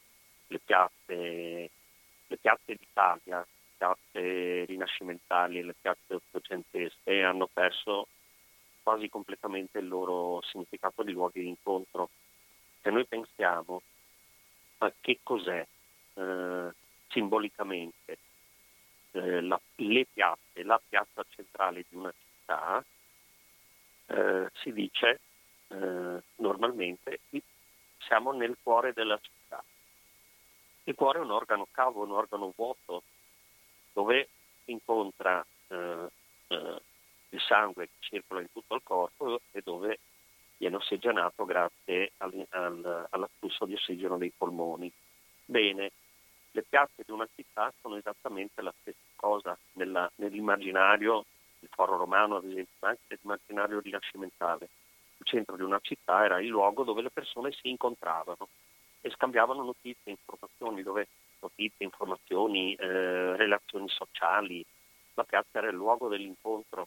le piazze d'Italia, le piazze rinascimentali, le piazze ottocentesche hanno perso quasi completamente il loro significato di luoghi di incontro. Se noi pensiamo a che cos'è simbolicamente la piazza centrale di una città, si dice normalmente siamo nel cuore della città. Il cuore è un organo cavo, un organo vuoto, dove incontra il sangue che circola in tutto il corpo e dove viene ossigenato grazie all'afflusso di ossigeno dei polmoni. Bene, le piazze di una città sono esattamente la stessa cosa nell'immaginario. Il Foro Romano, ad esempio, ma anche l'immaginario rinascimentale. Il centro di una città era il luogo dove le persone si incontravano e scambiavano notizie, informazioni, relazioni sociali. La piazza era il luogo dell'incontro.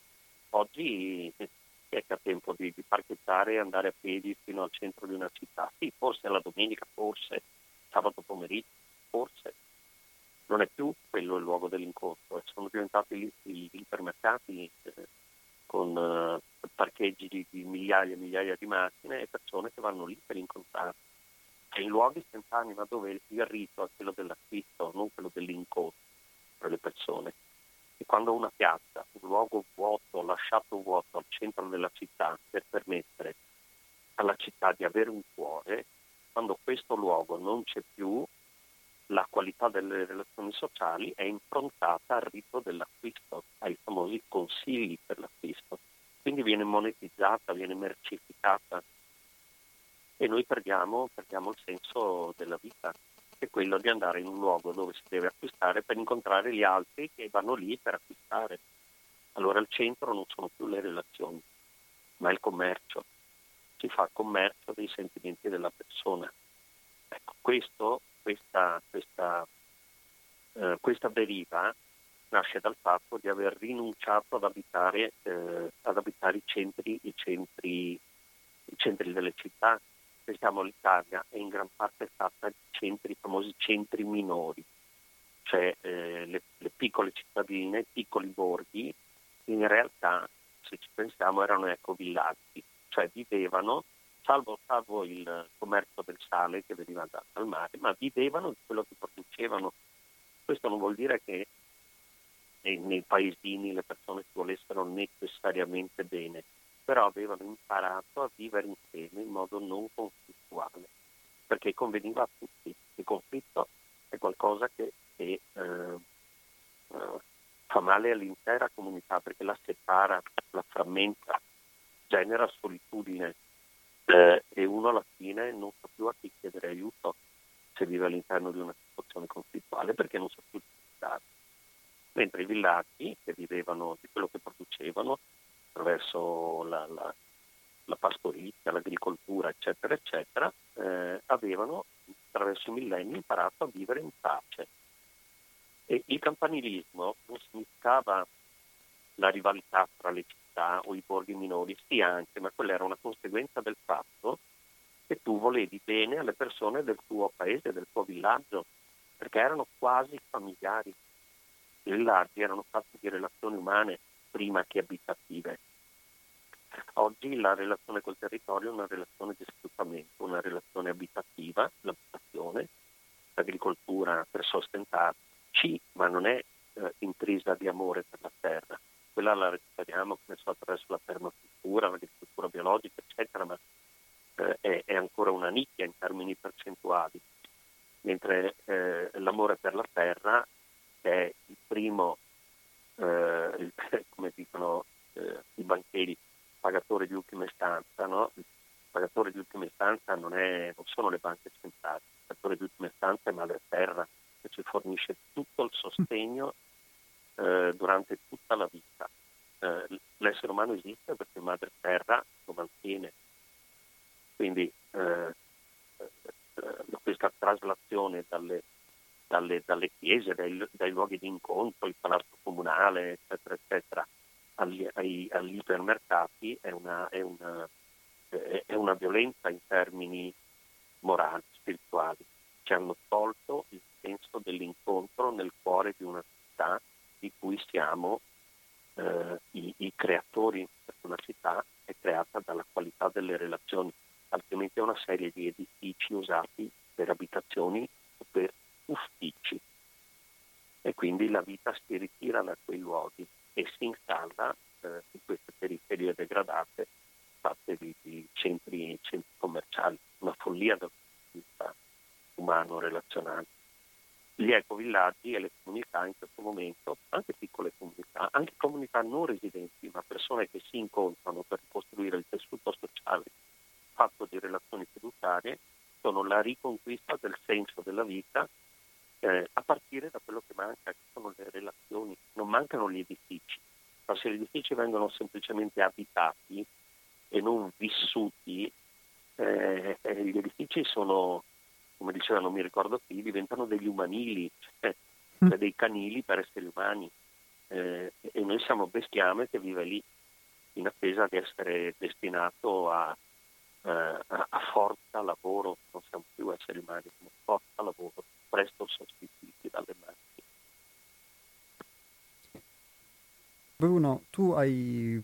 Oggi è che ha tempo di parcheggiare e andare a piedi fino al centro di una città? Sì, forse la domenica, forse sabato pomeriggio, forse. Non è più quello il luogo dell'incontro, sono diventati gli ipermercati con parcheggi di migliaia e migliaia di macchine e persone che vanno lì per incontrarsi. E in luoghi senza anima dove il rito è quello dell'acquisto, non quello dell'incontro tra le persone. E quando una piazza, un luogo vuoto, lasciato vuoto al centro della città per permettere alla città di avere un cuore, quando questo luogo non c'è più, la qualità delle relazioni sociali è improntata al rito dell'acquisto, ai famosi consigli per l'acquisto. Quindi viene monetizzata, viene mercificata e noi perdiamo il senso della vita, che è quello di andare in un luogo dove si deve acquistare per incontrare gli altri che vanno lì per acquistare. Allora al centro non sono più le relazioni, ma il commercio. Si fa commercio dei sentimenti della persona. Ecco, questo questa deriva nasce dal fatto di aver rinunciato ad abitare i centri delle città. Pensiamo all'Italia, è in gran parte fatta di centri, i famosi centri minori, cioè le piccole cittadine, piccoli borghi, in realtà, se ci pensiamo, erano ecovillaggi, cioè vivevano, salvo il commercio del sale che veniva dal mare, ma vivevano di quello che producevano. Questo non vuol dire che nei paesini le persone si volessero necessariamente bene, però avevano imparato a vivere insieme in modo non conflittuale, perché conveniva a tutti. Il conflitto è qualcosa che fa male all'intera comunità, perché la separa, la frammenta, genera solitudine e uno alla fine non sa più a chi chiedere aiuto se vive all'interno di una situazione conflittuale, perché non sa più dare. Mentre i villaggi, che vivevano di quello che producevano attraverso la pastorizia, l'agricoltura, eccetera, eccetera, avevano attraverso i millenni imparato a vivere in pace. E il campanilismo non significava la rivalità tra le città o i borghi minori, sì anche, ma quella era una conseguenza del fatto che tu volevi bene alle persone del tuo paese, del tuo villaggio, perché erano quasi familiari. I villaggi erano fatti di relazioni umane prima che abitative. Oggi la relazione col territorio è una relazione di sfruttamento, una relazione abitativa, l'abitazione, l'agricoltura per sostentarci, ma non è intrisa di amore per la terra. Quella la recuperiamo attraverso la permacultura, l'agricoltura biologica, eccetera, ma è ancora una nicchia in termini percentuali, mentre l'amore per la terra è il primo, come dicono i banchieri, pagatore di ultima istanza, no? Il pagatore di ultima istanza non sono le banche centrali, il pagatore di ultima istanza è Madre Terra, che ci fornisce tutto il sostegno durante tutta la vita. L'essere umano esiste perché Madre Terra lo mantiene, quindi questa traslazione dalle chiese, dai luoghi di incontro, il palazzo comunale, eccetera, eccetera, agli ipermercati è una violenza in termini morali, spirituali. Ci hanno tolto il senso dell'incontro nel cuore di una città di cui siamo i creatori. Una città è creata dalla qualità delle relazioni, altrimenti è una serie di edifici usati per abitazioni o per uffici, e quindi la vita si ritira da quei luoghi e si installa in queste periferie degradate fatte di centri commerciali. Una follia dal punto di vista umano relazionale. Gli ecovillaggi e le comunità in questo momento, anche piccole comunità, anche comunità non residenti, ma persone che si incontrano per costruire il tessuto sociale fatto di relazioni fiduciarie, sono la riconquista del senso della vita a partire da quello che manca, che sono le relazioni. Non mancano gli edifici, ma se gli edifici vengono semplicemente abitati e non vissuti, gli edifici sono, come diceva non mi ricordo chi, diventano degli umanili, cioè dei canili per esseri umani, e noi siamo bestiame che vive lì in attesa di essere destinato a forza lavoro. Non siamo più esseri umani, siamo forza lavoro, presto sostituiti dalle macchine. Bruno, tu hai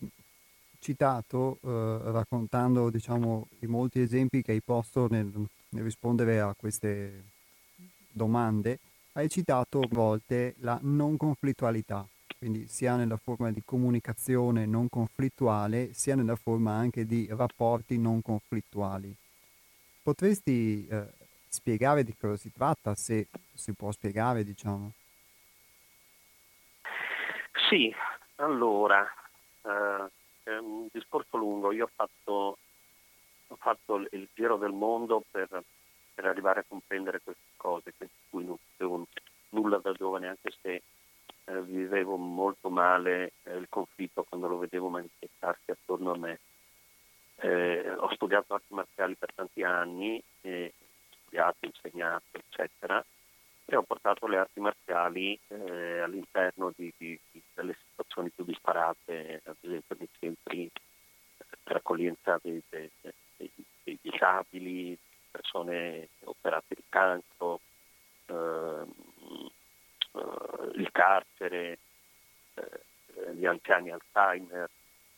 citato, raccontando diciamo i molti esempi che hai posto nel rispondere a queste domande, hai citato a volte la non conflittualità, quindi sia nella forma di comunicazione non conflittuale, sia nella forma anche di rapporti non conflittuali. Potresti spiegare di cosa si tratta, se si può spiegare, diciamo? Sì, allora, è un discorso lungo. Io ho fatto il giro del mondo per arrivare a comprendere queste cose, di cui non sapevo nulla da giovane, anche se vivevo molto male il conflitto quando lo vedevo manifestarsi attorno a me. Ho studiato arti marziali per tanti anni e studiato, insegnato, eccetera, e ho portato le arti marziali all'interno delle situazioni più disparate, ad esempio nei centri per accoglienza dei disabili, persone operate di cancro, il carcere, gli anziani Alzheimer.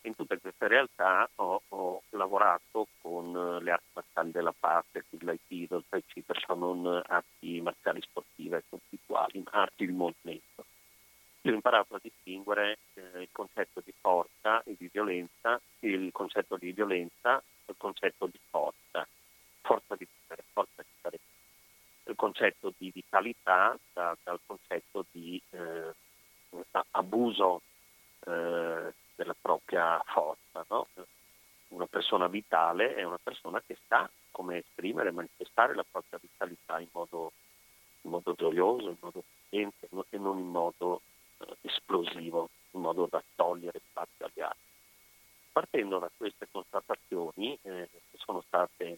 In tutte queste realtà ho lavorato con le arti marziali della pace, l'aikido, il tai chi, perciò non arti marziali sportive e conflittuali, ma arti di movimento. Io ho imparato a distinguere il concetto di forza e di violenza, il concetto di violenza e il concetto di forza, forza di vivere, il concetto di vitalità dal concetto di abuso della propria forza, no? Una persona vitale è una persona che sa come esprimere, manifestare la propria vitalità in modo gioioso, in modo potente e non in modo esplosivo, in modo da togliere spazio agli altri. Partendo da queste constatazioni, che sono state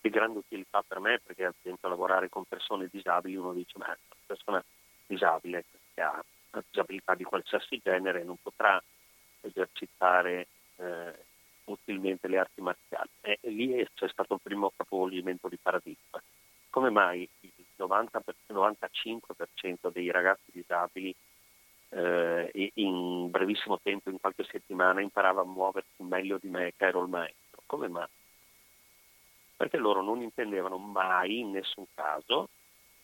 di grande utilità per me, perché ad esempio lavorare con persone disabili, uno dice ma una persona disabile che ha una disabilità di qualsiasi genere non potrà esercitare utilmente le arti marziali, e lì c'è stato il primo capovolgimento di paradigma. Come mai il 95% dei ragazzi disabili in brevissimo tempo, in qualche settimana, imparava a muoversi meglio di me, che ero il maestro? Come mai? Perché loro non intendevano mai, in nessun caso,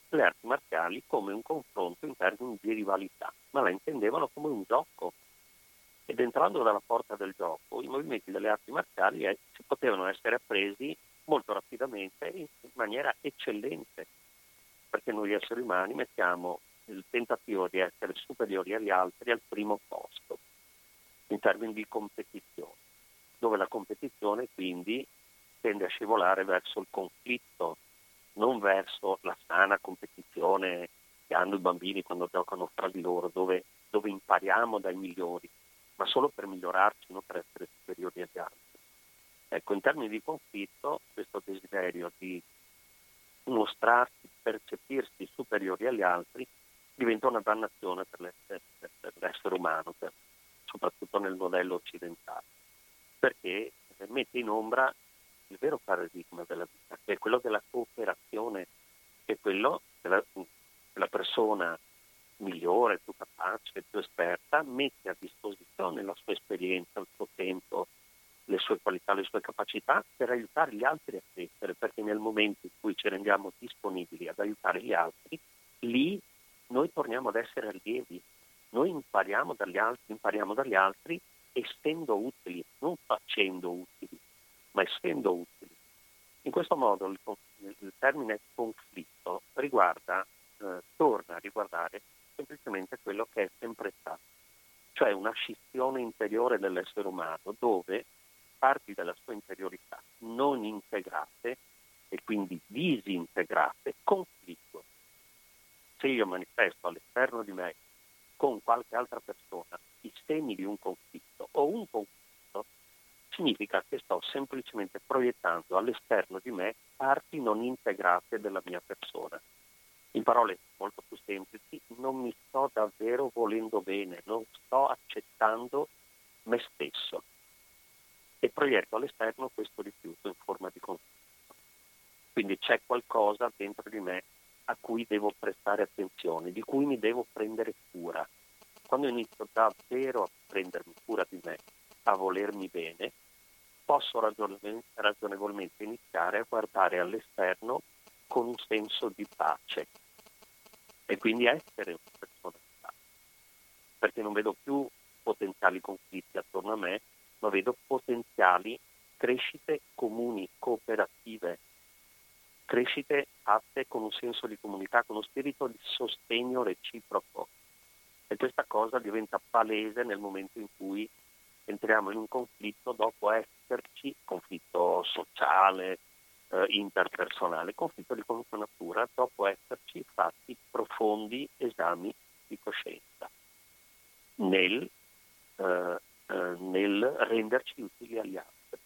le arti marziali come un confronto in termini di rivalità, ma la intendevano come un gioco. Ed entrando dalla porta del gioco, i movimenti delle arti marziali si potevano essere appresi molto rapidamente in maniera eccellente, perché noi esseri umani mettiamo il tentativo di essere superiori agli altri al primo posto, in termini di competizione, dove la competizione quindi tende a scivolare verso il conflitto, non verso la sana competizione che hanno i bambini quando giocano fra di loro, dove impariamo dai migliori, ma solo per migliorarci, non per essere superiori agli altri. Ecco, in termini di conflitto, questo desiderio di mostrarsi, percepirsi superiori agli altri diventa una dannazione per l'essere umano, soprattutto nel modello occidentale, perché mette in ombra il vero paradigma della vita, che è quello della cooperazione, che è quello della persona migliore, più capace, più esperta, mette a disposizione la sua esperienza, il suo tempo, le sue qualità, le sue capacità per aiutare gli altri a crescere, perché nel momento in cui ci rendiamo disponibili ad aiutare gli altri, lì noi torniamo ad essere allievi, noi impariamo dagli altri essendo utili, non facendo utili, ma essendo utili. In questo modo il termine conflitto torna a riguardare semplicemente quello che è sempre stato, cioè una scissione interiore dell'essere umano, dove parti della sua interiorità non integrate e quindi disintegrate conflitto. Se io manifesto all'esterno di me con qualche altra persona i semi di un conflitto o un conflitto, significa che sto semplicemente proiettando all'esterno di me parti non integrate della mia persona. In parole molto più semplici, non mi sto davvero volendo bene, non sto accettando me stesso e proietto all'esterno questo rifiuto in forma di conflitto. Quindi c'è qualcosa dentro di me a cui devo prestare attenzione, di cui mi devo prendere cura. Quando inizio davvero a prendermi cura di me, a volermi bene, posso ragionevolmente iniziare a guardare all'esterno con un senso di pace e quindi essere una persona di pace, perché non vedo più potenziali conflitti attorno a me, ma vedo potenziali crescite comuni, cooperative, crescite fatte con un senso di comunità, con uno spirito di sostegno reciproco. E questa cosa diventa palese nel momento in cui entriamo in un conflitto dopo esserci, conflitto sociale, interpersonale, conflitto di qualunque natura, dopo esserci fatti profondi esami di coscienza nel renderci utili agli altri,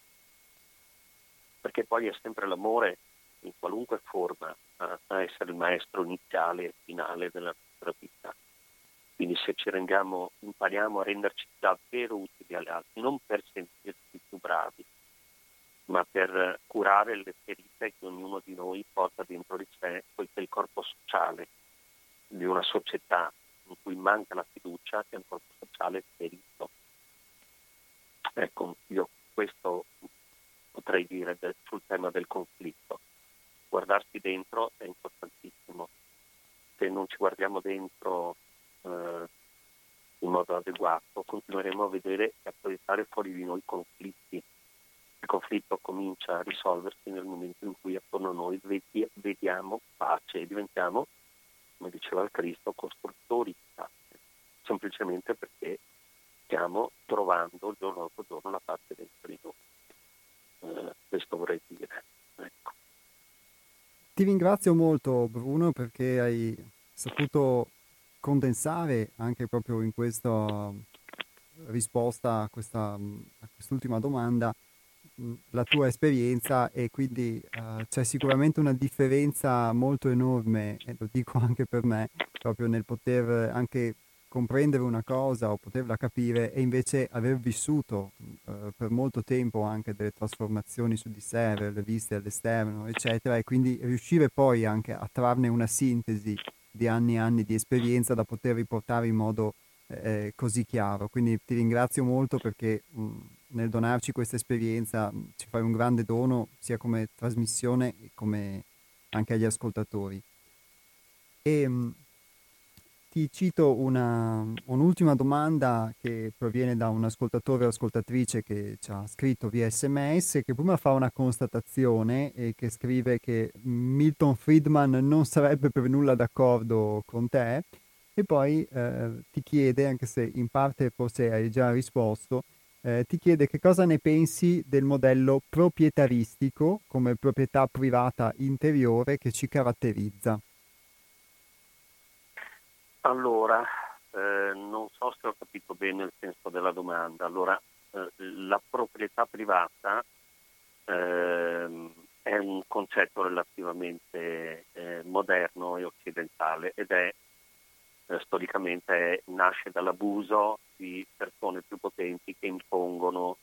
perché poi è sempre l'amore in qualunque forma a essere il maestro iniziale e finale della nostra vita. Quindi se ci rendiamo, impariamo a renderci davvero utili agli altri, non per sentirci più bravi, ma per curare le ferite che ognuno di noi porta dentro di sé, poiché il corpo sociale di una società in cui manca la fiducia è un corpo sociale ferito. Ecco, io questo potrei dire sul tema del conflitto. Guardarsi dentro è importantissimo. Se non ci guardiamo dentro in modo adeguato, continueremo a vedere e a proiettare fuori di noi conflitti. Il conflitto comincia a risolversi nel momento in cui attorno a noi vediamo pace e diventiamo, come diceva il Cristo, costruttori di pace, semplicemente perché stiamo trovando giorno dopo giorno la pace dentro di noi. Questo vorrei dire. Ecco. Ti ringrazio molto, Bruno, perché hai saputo condensare anche proprio in questa risposta a quest'ultima domanda la tua esperienza, e quindi c'è sicuramente una differenza molto enorme, e lo dico anche per me, proprio nel poter anche comprendere una cosa o poterla capire e invece aver vissuto per molto tempo anche delle trasformazioni su di sé, averle viste all'esterno eccetera, e quindi riuscire poi anche a trarne una sintesi di anni e anni di esperienza da poter riportare in modo così chiaro. Quindi ti ringrazio molto perché nel donarci questa esperienza ci fai un grande dono sia come trasmissione come anche agli ascoltatori. E ti cito un'ultima domanda che proviene da un ascoltatore o ascoltatrice che ci ha scritto via SMS, che prima fa una constatazione e che scrive che Milton Friedman non sarebbe per nulla d'accordo con te, e poi ti chiede, anche se in parte forse hai già risposto, ti chiede che cosa ne pensi del modello proprietaristico come proprietà privata interiore che ci caratterizza. Allora, non so se ho capito bene il senso della domanda. Allora, la proprietà privata è un concetto relativamente moderno e occidentale ed è storicamente nasce dall'abuso di persone più potenti che impongono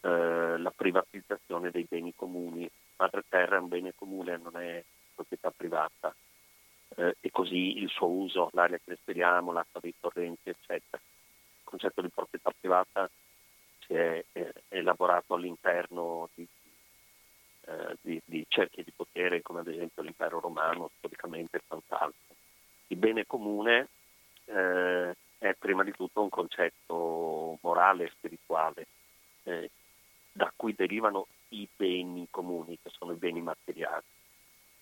la privatizzazione dei beni comuni. Madre terra è un bene comune, non è proprietà privata, e così il suo uso, l'aria che respiriamo, l'acqua dei torrenti eccetera. Il concetto di proprietà privata si è elaborato all'interno di cerchi di potere come ad esempio l'impero romano storicamente e quant'altro. Il bene comune è prima di tutto un concetto morale e spirituale, da cui derivano i beni comuni, che sono i beni materiali.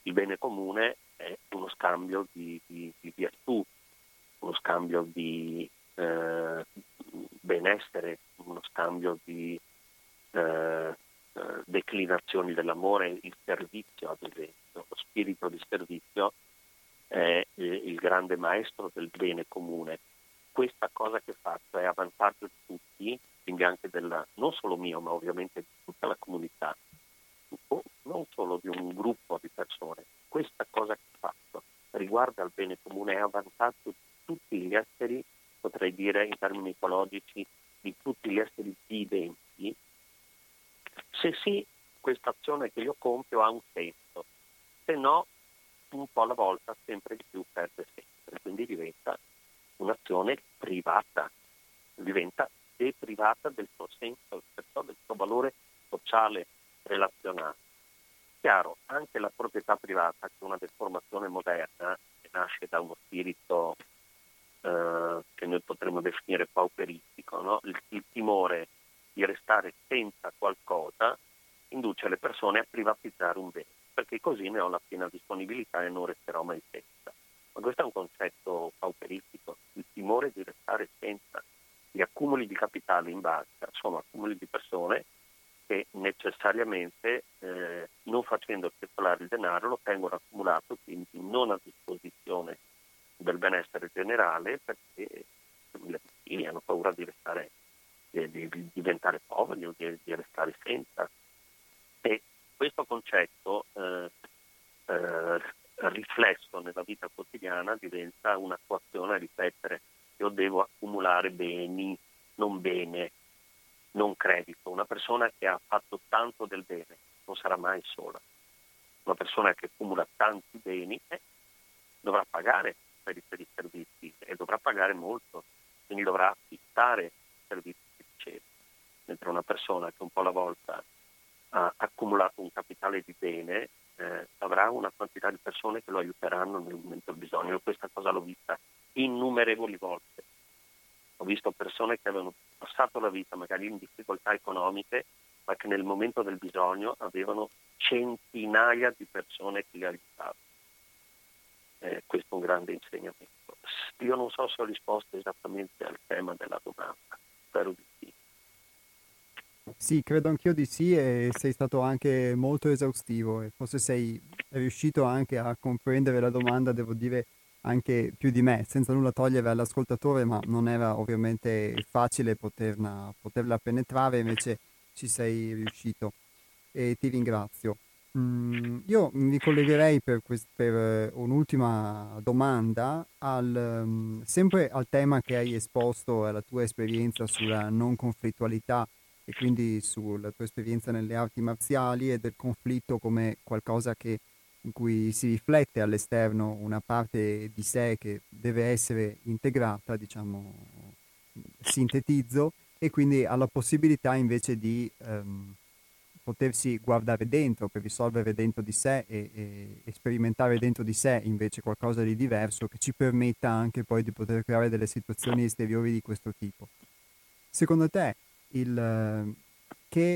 Il bene comune è uno scambio di virtù, uno scambio di benessere, uno scambio di declinazioni dell'amore, il servizio ad esempio, lo spirito di servizio è il grande maestro del bene comune. Questa cosa che faccio è a vantaggio di tutti, quindi anche non solo mio, ma ovviamente di tutta la comunità, non solo di un gruppo di persone. Questa cosa che faccio riguarda il bene comune, è a vantaggio di tutti gli esseri, potrei dire in termini ecologici, di tutti gli esseri viventi. Se sì, questa azione che io compio ha un senso, se no un po' alla volta, sempre di più, perde senso, quindi diventa un'azione privata, diventa deprivata del suo senso, perciò del suo valore sociale, relazionale. Chiaro, anche la proprietà privata, che è una deformazione moderna, che nasce da uno spirito che noi potremmo definire pauperistico, no? Il timore di restare senza qualcosa induce le persone a privatizzare un bene, perché così ne ho la piena disponibilità e non resterò mai senza. Ma questo è un concetto pauperistico, il timore di restare senza. Gli accumuli di capitale in banca sono accumuli di persone che necessariamente non facendo circolare il denaro lo tengono accumulato, quindi non a disposizione del benessere generale, perché le persone hanno paura di restare, di diventare poveri o di restare senza. E questo concetto riflesso nella vita quotidiana diventa un'attuazione a ripetere. Io devo accumulare beni, non bene, non credito. Una persona che ha fatto tanto del bene non sarà mai sola. Una persona che accumula tanti beni dovrà pagare per i servizi e dovrà pagare molto, quindi dovrà affittare i servizi che riceve. Mentre una persona che un po' alla volta ha accumulato un capitale di bene avrà una quantità di persone che lo aiuteranno nel momento del bisogno. Io questa cosa l'ho vista innumerevoli volte. Ho visto persone che avevano passato la vita magari in difficoltà economiche, ma che nel momento del bisogno avevano centinaia di persone che li aiutavano. Questo è un grande insegnamento. Io non so se ho risposto esattamente al tema della domanda, spero di sì. Sì, credo anch'io di sì, e sei stato anche molto esaustivo e forse sei riuscito anche a comprendere la domanda, devo dire, anche più di me, senza nulla togliere all'ascoltatore, ma non era ovviamente facile poterla penetrare, invece ci sei riuscito e ti ringrazio. Io mi collegherei per un'ultima domanda sempre al tema che hai esposto, alla tua esperienza sulla non conflittualità e quindi sulla tua esperienza nelle arti marziali e del conflitto come qualcosa in cui si riflette all'esterno una parte di sé che deve essere integrata, diciamo, sintetizzo, e quindi alla possibilità invece di potersi guardare dentro per risolvere dentro di sé e sperimentare dentro di sé invece qualcosa di diverso che ci permetta anche poi di poter creare delle situazioni esteriori di questo tipo. Secondo te che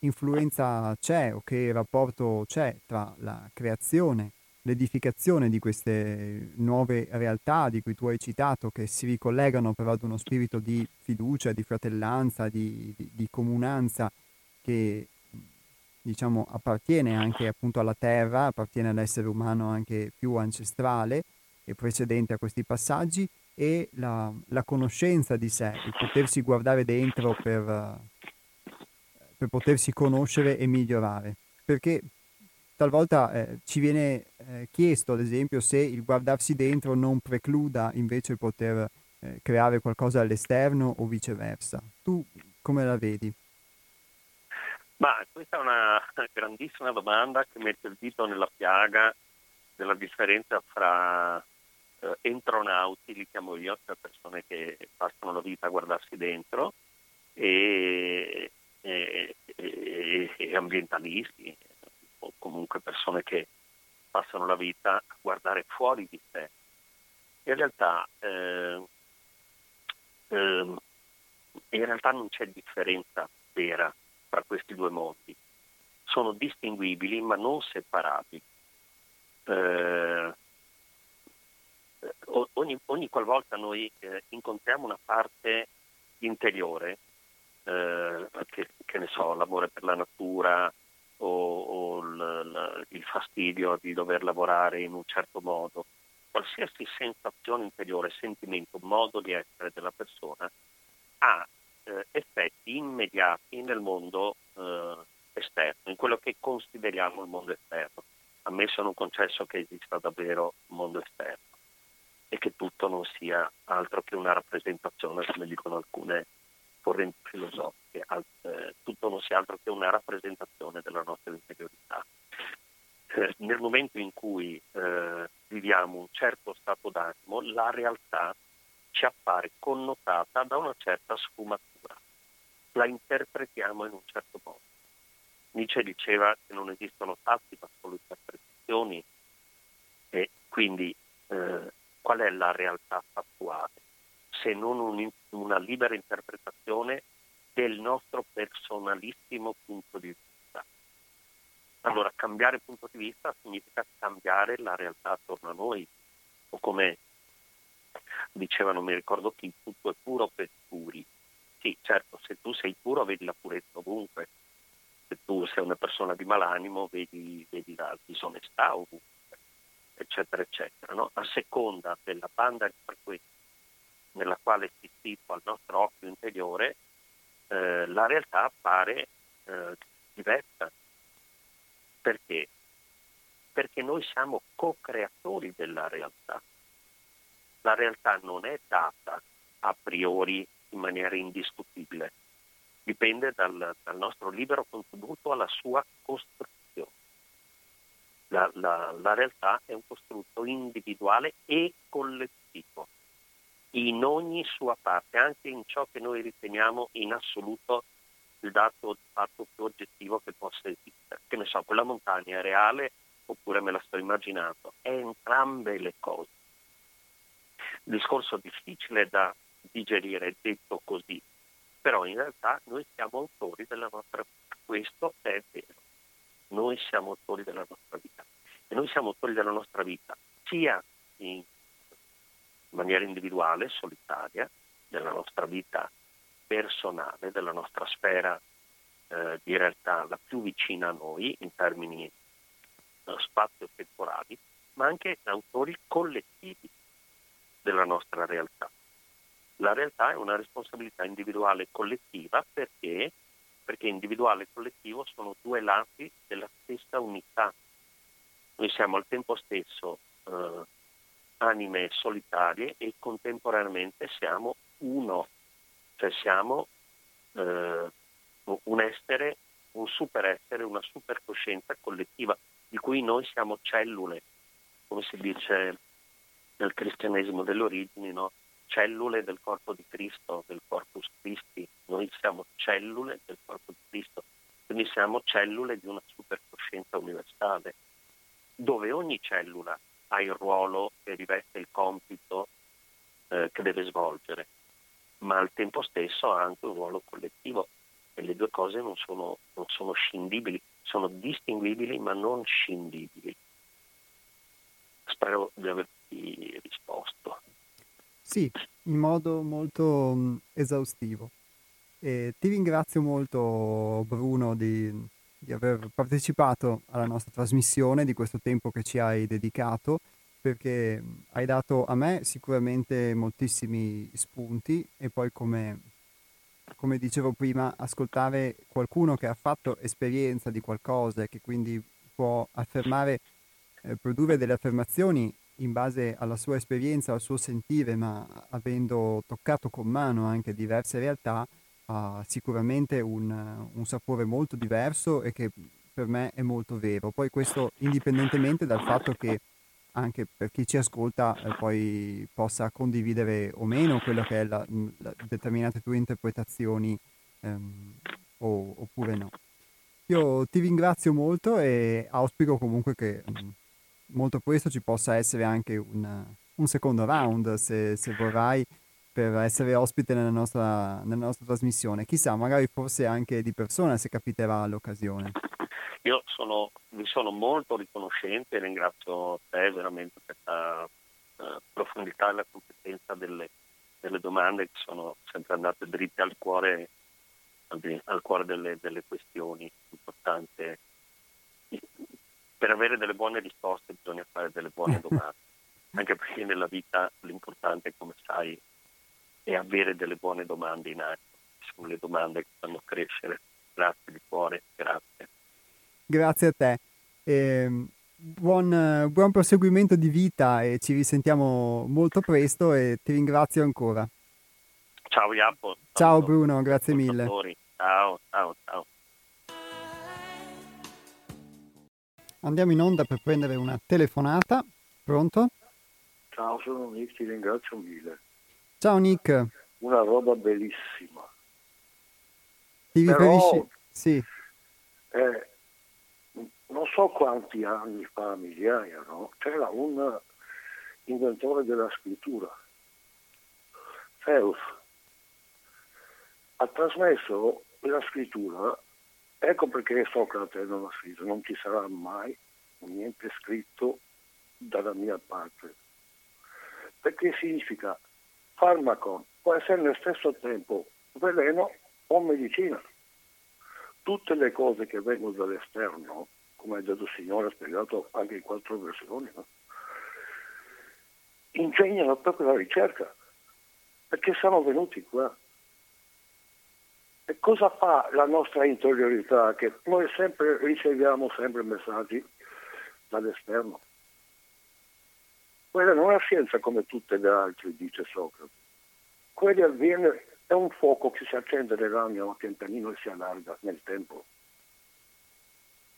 influenza c'è o che rapporto c'è tra la creazione, l'edificazione di queste nuove realtà di cui tu hai citato, che si ricollegano però ad uno spirito di fiducia, di fratellanza, di comunanza che, diciamo, appartiene anche appunto alla terra, appartiene all'essere umano anche più ancestrale e precedente a questi passaggi, e la conoscenza di sé, il potersi guardare dentro per potersi conoscere e migliorare, perché talvolta ci viene chiesto, ad esempio, se il guardarsi dentro non precluda invece poter creare qualcosa all'esterno o viceversa. Tu come la vedi? Ma questa è una grandissima domanda che mette il dito nella piaga della differenza fra entronauti, li chiamo io, cioè persone che passano la vita a guardarsi dentro, e ambientalisti, o comunque persone che passano la vita a guardare fuori di sé. In realtà non c'è differenza vera tra questi due mondi, sono distinguibili ma non separabili. Ogni qualvolta noi incontriamo una parte interiore, che ne so, l'amore per la natura o il fastidio di dover lavorare in un certo modo, qualsiasi sensazione interiore, sentimento, modo di essere della persona ha effetti immediati nel mondo esterno, in quello che consideriamo il mondo esterno, ammesso non concesso che esista davvero un mondo esterno e che tutto non sia altro che una rappresentazione, come dicono alcune correnti filosofiche, tutto non sia altro che una rappresentazione della nostra interiorità. Nel momento in cui viviamo un certo stato d'animo, la realtà ci appare connotata da una certa sfumatura, la interpretiamo in un certo modo. Nietzsche diceva che non esistono fatti ma solo interpretazioni, e quindi qual è la realtà fattuale se non una libera interpretazione del nostro personalissimo punto di vista? Allora, cambiare punto di vista significa cambiare la realtà attorno a noi, o come dicevano, mi ricordo chi, tutto è puro per puri. Sì, certo, se tu sei puro vedi la purezza ovunque, se tu sei una persona di malanimo vedi la disonestà ovunque, eccetera, eccetera, no? A seconda della banda di frequenza nella quale si stippa al nostro occhio interiore, la realtà appare diversa. Perché? perché noi siamo co-creatori della realtà. La realtà non è data a priori in maniera indiscutibile, dipende dal nostro libero contributo alla sua costruzione. La realtà è un costrutto individuale e collettivo, in ogni sua parte, anche in ciò che noi riteniamo in assoluto il dato fatto più oggettivo che possa esistere. Che ne so, quella montagna è reale oppure me la sto immaginando, è entrambe le cose. Il discorso difficile da digerire detto così, però in realtà noi siamo autori della nostra vita, questo è vero, noi siamo autori della nostra vita e noi siamo autori della nostra vita sia in maniera individuale, solitaria, della nostra vita personale, della nostra sfera di realtà la più vicina a noi in termini spazio-temporali, ma anche autori collettivi della nostra realtà. La realtà è una responsabilità individuale e collettiva perché individuale e collettivo sono due lati della stessa unità. Noi siamo al tempo stesso anime solitarie e contemporaneamente siamo uno, cioè siamo un essere, un superessere, una supercoscienza collettiva di cui noi siamo cellule, come si dice nel cristianesimo dell'origine, no? Cellule del corpo di Cristo, del corpus Christi, noi siamo cellule del corpo di Cristo, quindi siamo cellule di una supercoscienza universale, dove ogni cellula ha il ruolo e riveste il compito che deve svolgere, ma al tempo stesso ha anche un ruolo collettivo e le due cose non sono scindibili, sono distinguibili ma non scindibili. Spero di averti risposto. Sì, in modo molto esaustivo. E ti ringrazio molto, Bruno, di aver partecipato alla nostra trasmissione, di questo tempo che ci hai dedicato, perché hai dato a me sicuramente moltissimi spunti e poi, come dicevo prima, ascoltare qualcuno che ha fatto esperienza di qualcosa e che quindi può affermare, produrre delle affermazioni in base alla sua esperienza, al suo sentire, ma avendo toccato con mano anche diverse realtà, ha sicuramente un sapore molto diverso e che per me è molto vero. Poi questo indipendentemente dal fatto che anche per chi ci ascolta poi possa condividere o meno quello che è determinate tue interpretazioni oppure no. Io ti ringrazio molto e auspico comunque che molto presto ci possa essere anche un secondo round, se vorrai, per essere ospite nella nostra trasmissione. Chissà, magari forse anche di persona, se capiterà l'occasione. Io vi sono molto riconoscente e ringrazio te veramente per la profondità e la competenza delle domande, che sono sempre andate dritte al cuore delle questioni importanti. Per avere delle buone risposte bisogna fare delle buone domande, anche perché nella vita l'importante, come sai, è avere delle buone domande in atto. Sono le domande che fanno crescere. Grazie di cuore, grazie. Grazie a te. Buon proseguimento di vita e ci risentiamo molto presto e ti ringrazio ancora. Ciao Iapo. Ciao Bruno, grazie mille. Ciao, ciao, ciao. Andiamo in onda per prendere una telefonata. Pronto? Ciao, sono Nick, ti ringrazio mille. Ciao Nick. Una roba bellissima. Ti riferisci? Sì. Non so quanti anni fa, migliaia, no? C'era un inventore della scrittura, Zeus. Ha trasmesso la scrittura. Ecco perché Socrate non ha scritto, non ci sarà mai niente scritto dalla mia parte. Perché significa farmaco, può essere nello stesso tempo veleno o medicina. Tutte le cose che vengono dall'esterno, come ha detto il Signore, ha spiegato anche in 4 versioni, no? Ingegnano proprio la ricerca, perché siamo venuti qua. E cosa fa la nostra interiorità? Che noi sempre riceviamo sempre messaggi dall'esterno. Quella non è una scienza come tutte le altre, dice Socrate. Quella avviene, è un fuoco che si accende nel ragno a piantanino e si allarga nel tempo.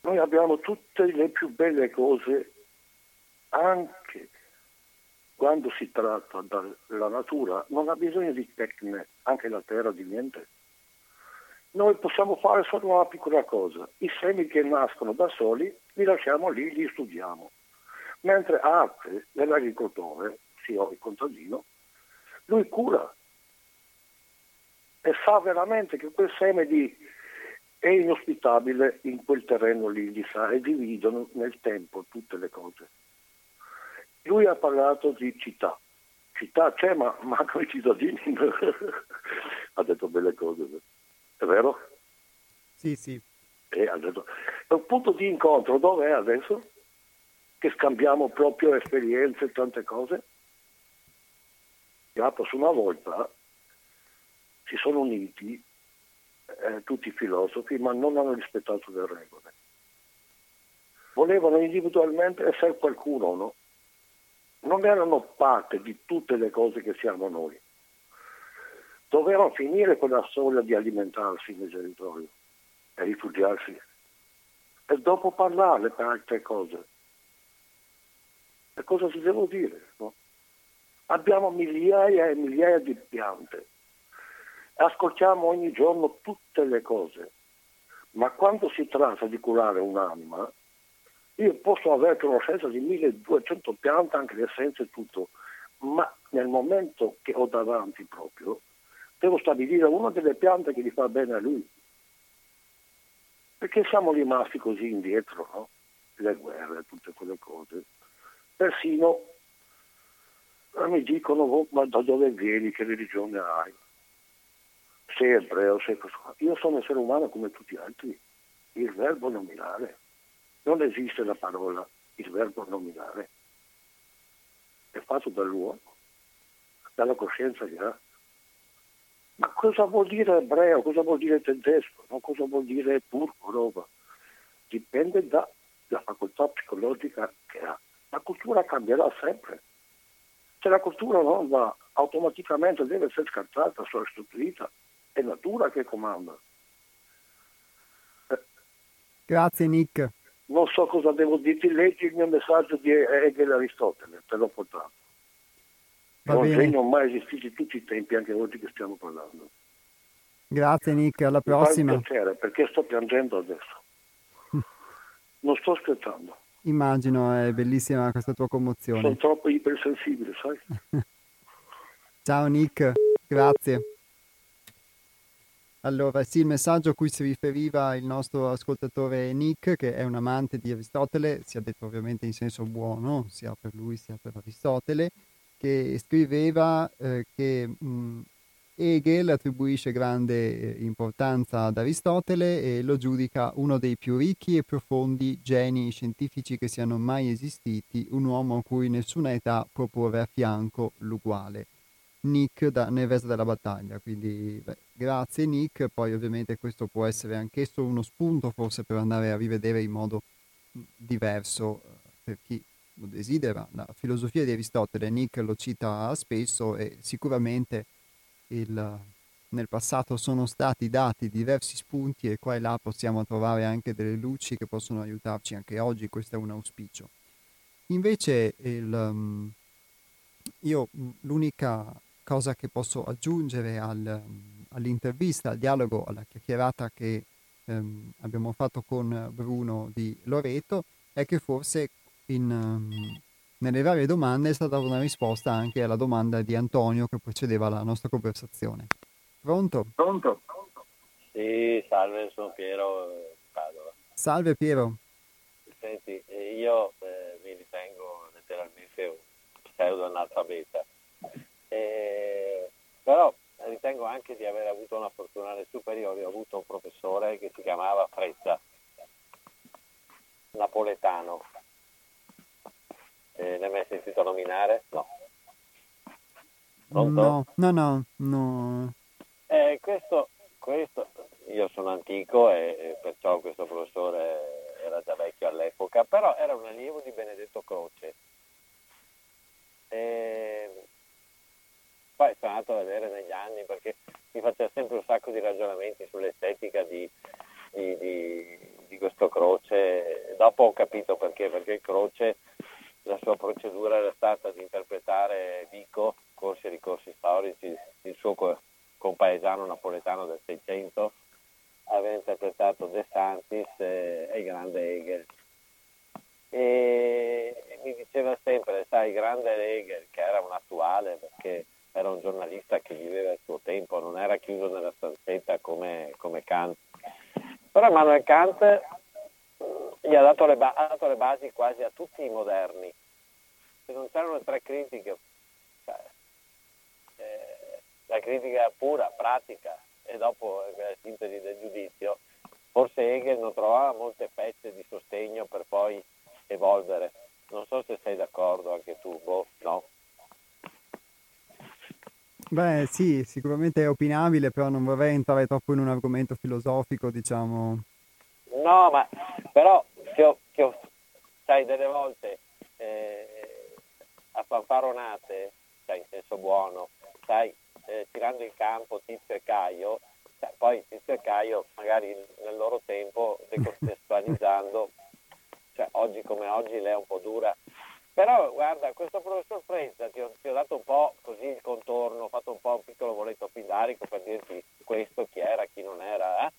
Noi abbiamo tutte le più belle cose, anche quando si tratta della natura, non ha bisogno di tecne, anche la terra di niente. Noi possiamo fare solo una piccola cosa, i semi che nascono da soli li lasciamo lì, li studiamo. Mentre arte dell'agricoltore, sì, o il contadino, lui cura e sa veramente che quel seme di è inospitabile in quel terreno lì, li sa, e dividono nel tempo tutte le cose. Lui ha parlato di città. Città c'è, ma mancano i cittadini. Ha detto belle cose, è vero? Sì, sì. E ha detto, è un punto di incontro, dov'è adesso? Che scambiamo proprio esperienze e tante cose. Iapos una volta si sono uniti tutti i filosofi, ma non hanno rispettato le regole. Volevano individualmente essere qualcuno, no? Non erano parte di tutte le cose che siamo noi. Dovevano finire quella storia di alimentarsi nel territorio e rifugiarsi e dopo parlare per altre cose. E cosa si devo dire? No? Abbiamo migliaia e migliaia di piante. Ascoltiamo ogni giorno tutte le cose, ma quando si tratta di curare un'anima, io posso avere conoscenza di 1200 piante, anche le essenze e tutto, ma nel momento che ho davanti proprio, devo stabilire una delle piante che gli fa bene a lui. Perché siamo rimasti così indietro, no? Le guerre, tutte quelle cose. Persino mi dicono, oh, ma da dove vieni, che religione hai? Sei ebreo, sei questo. Io sono un essere umano come tutti gli altri. Il verbo nominare. Non esiste la parola, il verbo nominare. È fatto dall'uomo, dalla coscienza che ha. Ma cosa vuol dire ebreo? Cosa vuol dire tedesco? No? Cosa vuol dire turco? Roba? Dipende dalla facoltà psicologica che ha. La cultura cambierà sempre. Se la cultura non va, automaticamente deve essere scartata, sostituita. È natura che comanda. Grazie Nick. Non so cosa devo dirti, leggi il mio messaggio di Hegel e Aristotele, te l'ho portato. Non sono mai esistiti tutti i tempi, anche oggi che stiamo parlando. Grazie Nick, alla prossima. Mi fa piacere, perché sto piangendo adesso. Non sto scherzando. Immagino, è bellissima questa tua commozione. Sono troppo ipersensibile, sai? Ciao Nick, grazie. Allora, sì, il messaggio a cui si riferiva il nostro ascoltatore Nick, che è un amante di Aristotele, sia detto ovviamente in senso buono, sia per lui sia per Aristotele, che scriveva che Hegel attribuisce grande importanza ad Aristotele e lo giudica uno dei più ricchi e profondi geni scientifici che siano mai esistiti, un uomo a cui nessuna età può porre a fianco l'uguale. Nick da Nevesa della Battaglia, quindi grazie Nick. Poi ovviamente questo può essere anch'esso uno spunto forse per andare a rivedere in modo diverso per chi lo desidera la filosofia di Aristotele. Nick lo cita spesso e sicuramente nel passato sono stati dati diversi spunti e qua e là possiamo trovare anche delle luci che possono aiutarci anche oggi, questo è un auspicio. Invece l'unica cosa che posso aggiungere all'intervista, al dialogo, alla chiacchierata che abbiamo fatto con Bruno Di Loreto è che forse nelle varie domande è stata una risposta anche alla domanda di Antonio che precedeva la nostra conversazione. Pronto? Pronto? Sì, salve, sono Piero Padova. Salve Piero. Senti, io mi ritengo letteralmente un pseudo-analfabeta. Però ritengo anche di aver avuto una fortuna alle superiori. Ho avuto un professore che si chiamava Frezza, napoletano. L'hai mai sentito nominare? No. Pronto? No. Questo, io sono antico e perciò questo professore era già vecchio all'epoca. epoca, però era un allievo di Benedetto Croce. Poi sono andato a vedere negli anni, perché mi faceva sempre un sacco di ragionamenti sull'estetica di questo Croce. Dopo ho capito perché il Croce, la sua procedura era stata di interpretare Vico, corsi e ricorsi storici, il suo compaesano napoletano del 600, aveva interpretato De Sanctis e il grande Hegel. E mi diceva sempre, sai, il grande Hegel, che era un attuale, perché era un giornalista che viveva il suo tempo, non era chiuso nella stanzetta come Kant. Però Immanuel Kant gli ha dato le basi quasi a tutti i moderni. Se non c'erano tre critiche, cioè, la critica pura, pratica, e dopo la sintesi del giudizio, forse Hegel non trovava molte pezze di sostegno per poi evolvere. Non so se sei d'accordo anche tu, no? Beh, sì, sicuramente è opinabile, però non vorrei entrare troppo in un argomento filosofico, diciamo. No, ma però sai, delle volte a fanfaronate, cioè in senso buono, sai, tirando in campo Tizio e Caio, cioè, poi Tizio e Caio magari nel loro tempo, decontestualizzando, cioè oggi come oggi lei è un po' dura. Però guarda, questo professor Frezza, ti ho dato un po' così il contorno, ho fatto un po' un piccolo voletto pindarico per dirti questo, chi era, chi non era.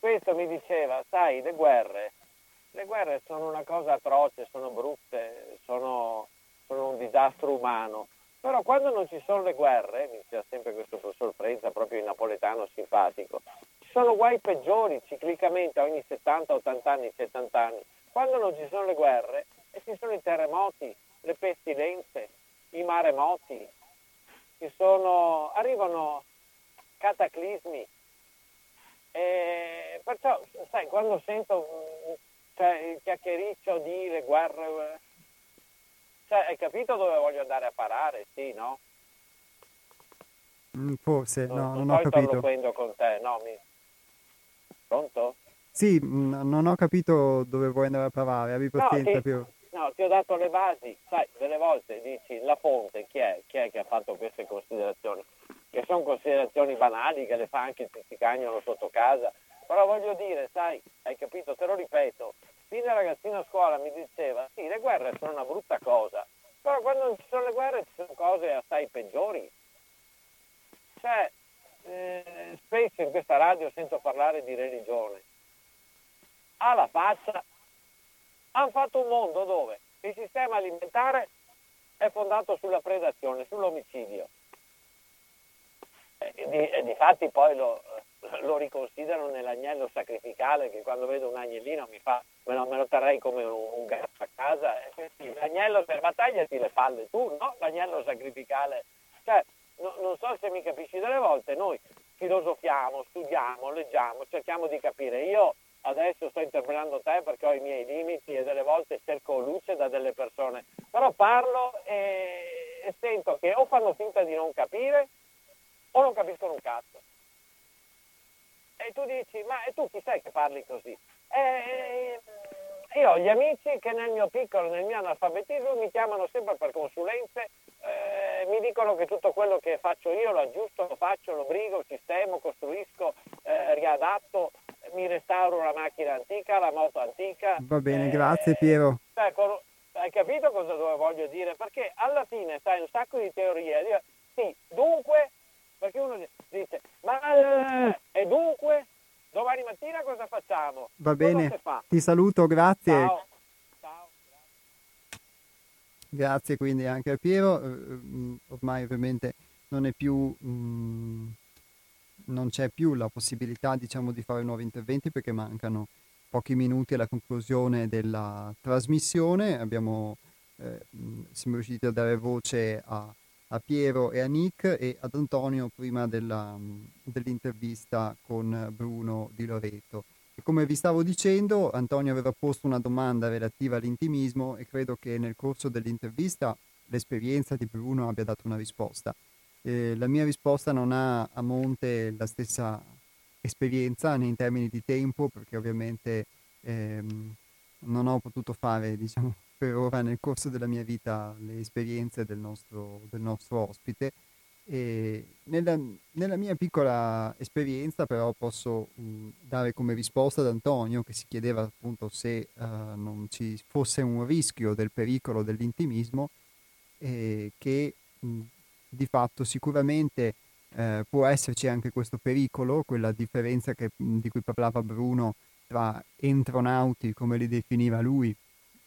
Questo mi diceva, sai, le guerre sono una cosa atroce, sono brutte, sono un disastro umano. Però quando non ci sono le guerre, mi diceva sempre questo professor Frezza, proprio in napoletano simpatico, ci sono guai peggiori ciclicamente ogni 70 anni. Quando non ci sono le guerre, ci sono i terremoti, le pestilenze, i maremoti, arrivano cataclismi. E perciò, sai, quando sento, cioè, il chiacchiericcio di le guerre, cioè, hai capito dove voglio andare a parare, sì, no? Forse, non ho capito. Sto con te, no? Pronto? Sì, non ho capito dove vuoi andare a parlare, abbi pazienza più. No, ti ho dato le basi, sai, delle volte dici la fonte, chi è che ha fatto queste considerazioni? Che sono considerazioni banali, che le fa anche il pizzicagnolo sotto casa, però voglio dire, sai, hai capito, te lo ripeto, fin da ragazzino a scuola mi diceva, sì, le guerre sono una brutta cosa, però quando non ci sono le guerre ci sono cose assai peggiori. Cioè, spesso in questa radio sento parlare di religione. Alla faccia, hanno fatto un mondo dove il sistema alimentare è fondato sulla predazione, sull'omicidio. E difatti poi lo riconsiderano nell'agnello sacrificale, che quando vedo un agnellino me lo terrei come un gatto a casa. L'agnello per battagliati le palle tu, no? L'agnello sacrificale. Cioè, non so se mi capisci, delle volte noi filosofiamo, studiamo, leggiamo, cerchiamo di capire. Io adesso sto interpellando te perché ho i miei limiti e delle volte cerco luce da delle persone, però parlo e sento che o fanno finta di non capire o non capiscono un cazzo. E tu dici, ma tu chi sei che parli così? Io ho gli amici che nel mio analfabetismo mi chiamano sempre per consulenze, mi dicono che tutto quello che faccio io lo aggiusto, lo faccio, lo brigo, sistemo, costruisco, riadatto, mi restauro la macchina antica, la moto antica. Va bene, grazie Piero. Ecco, hai capito cosa voglio dire? Perché alla fine sai un sacco di teorie. Sì, dunque, perché uno dice, ma e dunque domani mattina cosa facciamo? Va bene, ti saluto, grazie. Ciao. Ciao, grazie quindi anche a Piero. Ormai ovviamente non è più... non c'è più la possibilità, diciamo, di fare nuovi interventi perché mancano pochi minuti alla conclusione della trasmissione. Siamo riusciti a dare voce a Piero e a Nick e ad Antonio prima dell'intervista con Bruno Di Loreto. E come vi stavo dicendo, Antonio aveva posto una domanda relativa all'intimismo e credo che nel corso dell'intervista l'esperienza di Bruno abbia dato una risposta. La mia risposta non ha a monte la stessa esperienza né in termini di tempo, perché ovviamente Non ho potuto fare, diciamo, per ora nel corso della mia vita le esperienze del nostro ospite. E nella mia piccola esperienza però posso dare come risposta ad Antonio, che si chiedeva appunto se non ci fosse un rischio del pericolo dell'intimismo, che di fatto sicuramente può esserci anche questo pericolo, quella differenza di cui parlava Bruno tra entronauti, come li definiva lui,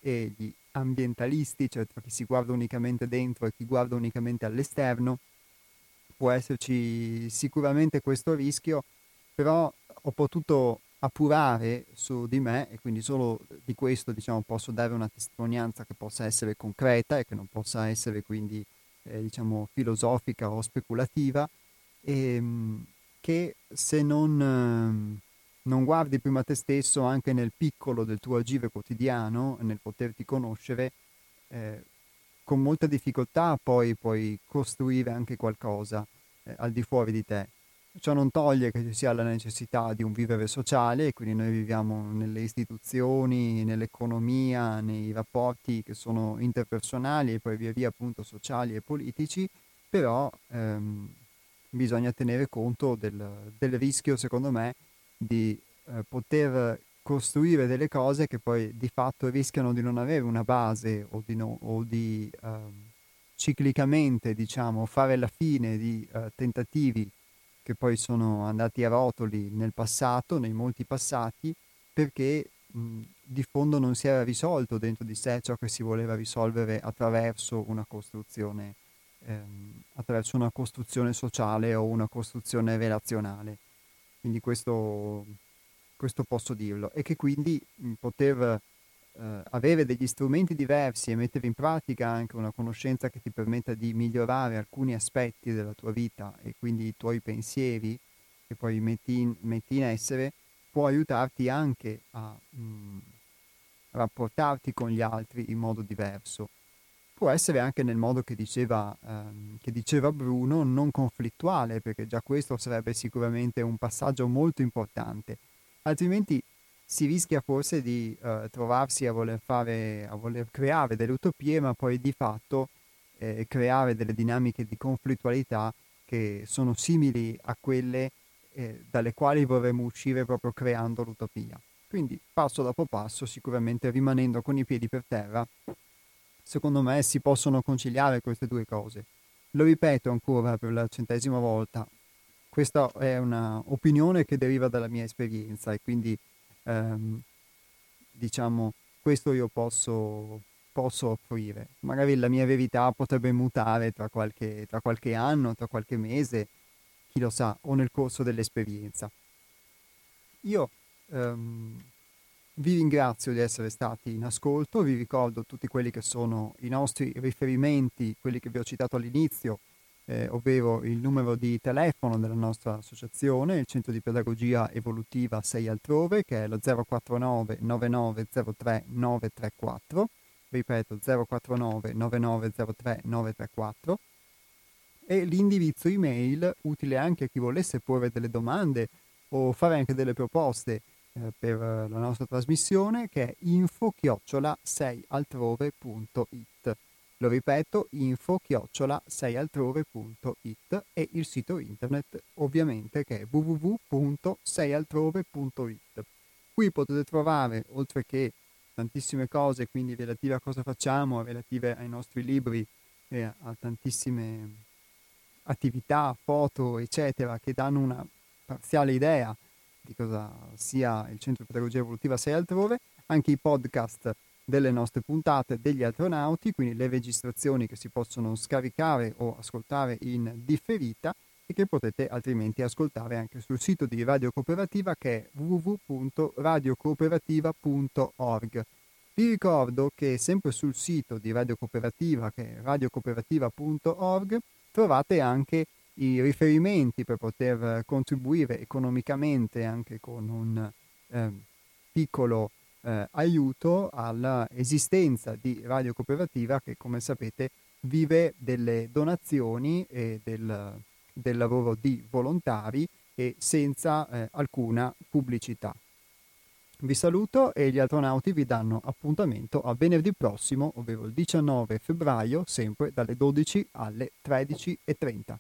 e gli ambientalisti, cioè tra chi si guarda unicamente dentro e chi guarda unicamente all'esterno. Può esserci sicuramente questo rischio, però ho potuto appurare su di me, e quindi solo di questo, diciamo, posso dare una testimonianza che possa essere concreta e che non possa essere quindi diciamo filosofica o speculativa, e che se non guardi prima te stesso anche nel piccolo del tuo agire quotidiano, nel poterti conoscere, con molta difficoltà poi puoi costruire anche qualcosa al di fuori di te. Ciò non toglie che ci sia la necessità di un vivere sociale, quindi noi viviamo nelle istituzioni, nell'economia, nei rapporti che sono interpersonali e poi via via appunto sociali e politici, però bisogna tenere conto del rischio, secondo me, di poter costruire delle cose che poi di fatto rischiano di non avere una base o di ciclicamente, diciamo, fare la fine di tentativi che poi sono andati a rotoli nel passato, nei molti passati, perché di fondo non si era risolto dentro di sé ciò che si voleva risolvere attraverso una costruzione sociale o una costruzione relazionale. Quindi questo posso dirlo, e che quindi poter avere degli strumenti diversi e mettere in pratica anche una conoscenza che ti permetta di migliorare alcuni aspetti della tua vita e quindi i tuoi pensieri che poi metti in essere, può aiutarti anche a rapportarti con gli altri in modo diverso. Può essere anche nel modo che diceva Bruno, non conflittuale, perché già questo sarebbe sicuramente un passaggio molto importante. Altrimenti si rischia forse di trovarsi a voler creare delle utopie, ma poi di fatto creare delle dinamiche di conflittualità che sono simili a quelle dalle quali vorremmo uscire proprio creando l'utopia. Quindi passo dopo passo, sicuramente rimanendo con i piedi per terra, secondo me si possono conciliare queste due cose. Lo ripeto ancora per la 100ª volta. Questa è un'opinione che deriva dalla mia esperienza e quindi, diciamo, questo io posso offrire. Magari la mia verità potrebbe mutare tra qualche anno, tra qualche mese, chi lo sa, o nel corso dell'esperienza. Io vi ringrazio di essere stati in ascolto, vi ricordo tutti quelli che sono i nostri riferimenti, quelli che vi ho citato all'inizio, ovvero il numero di telefono della nostra associazione, il Centro di Pedagogia Evolutiva 6 Altrove, che è lo 049 9903 934, ripeto 049 9903 934, e l'indirizzo email, utile anche a chi volesse porre delle domande o fare anche delle proposte per la nostra trasmissione, che è info@6altrove.it. Lo ripeto, info@6altrove.it, e il sito internet ovviamente, che è www.6altrove.it. Qui potete trovare, oltre che tantissime cose, quindi relative a cosa facciamo, relative ai nostri libri e a tantissime attività, foto, eccetera, che danno una parziale idea di cosa sia il Centro di Pedagogia Evolutiva 6 Altrove, anche i podcast delle nostre puntate degli Altronauti, quindi le registrazioni che si possono scaricare o ascoltare in differita e che potete altrimenti ascoltare anche sul sito di Radio Cooperativa, che è www.radiocooperativa.org. Vi ricordo che sempre sul sito di Radio Cooperativa, che è radiocooperativa.org, trovate anche i riferimenti per poter contribuire economicamente anche con un piccolo aiuto all'esistenza di Radio Cooperativa, che come sapete vive delle donazioni e del lavoro di volontari e senza alcuna pubblicità. Vi saluto e gli Altronauti vi danno appuntamento a venerdì prossimo, ovvero il 19 febbraio, sempre dalle 12 alle 13:30.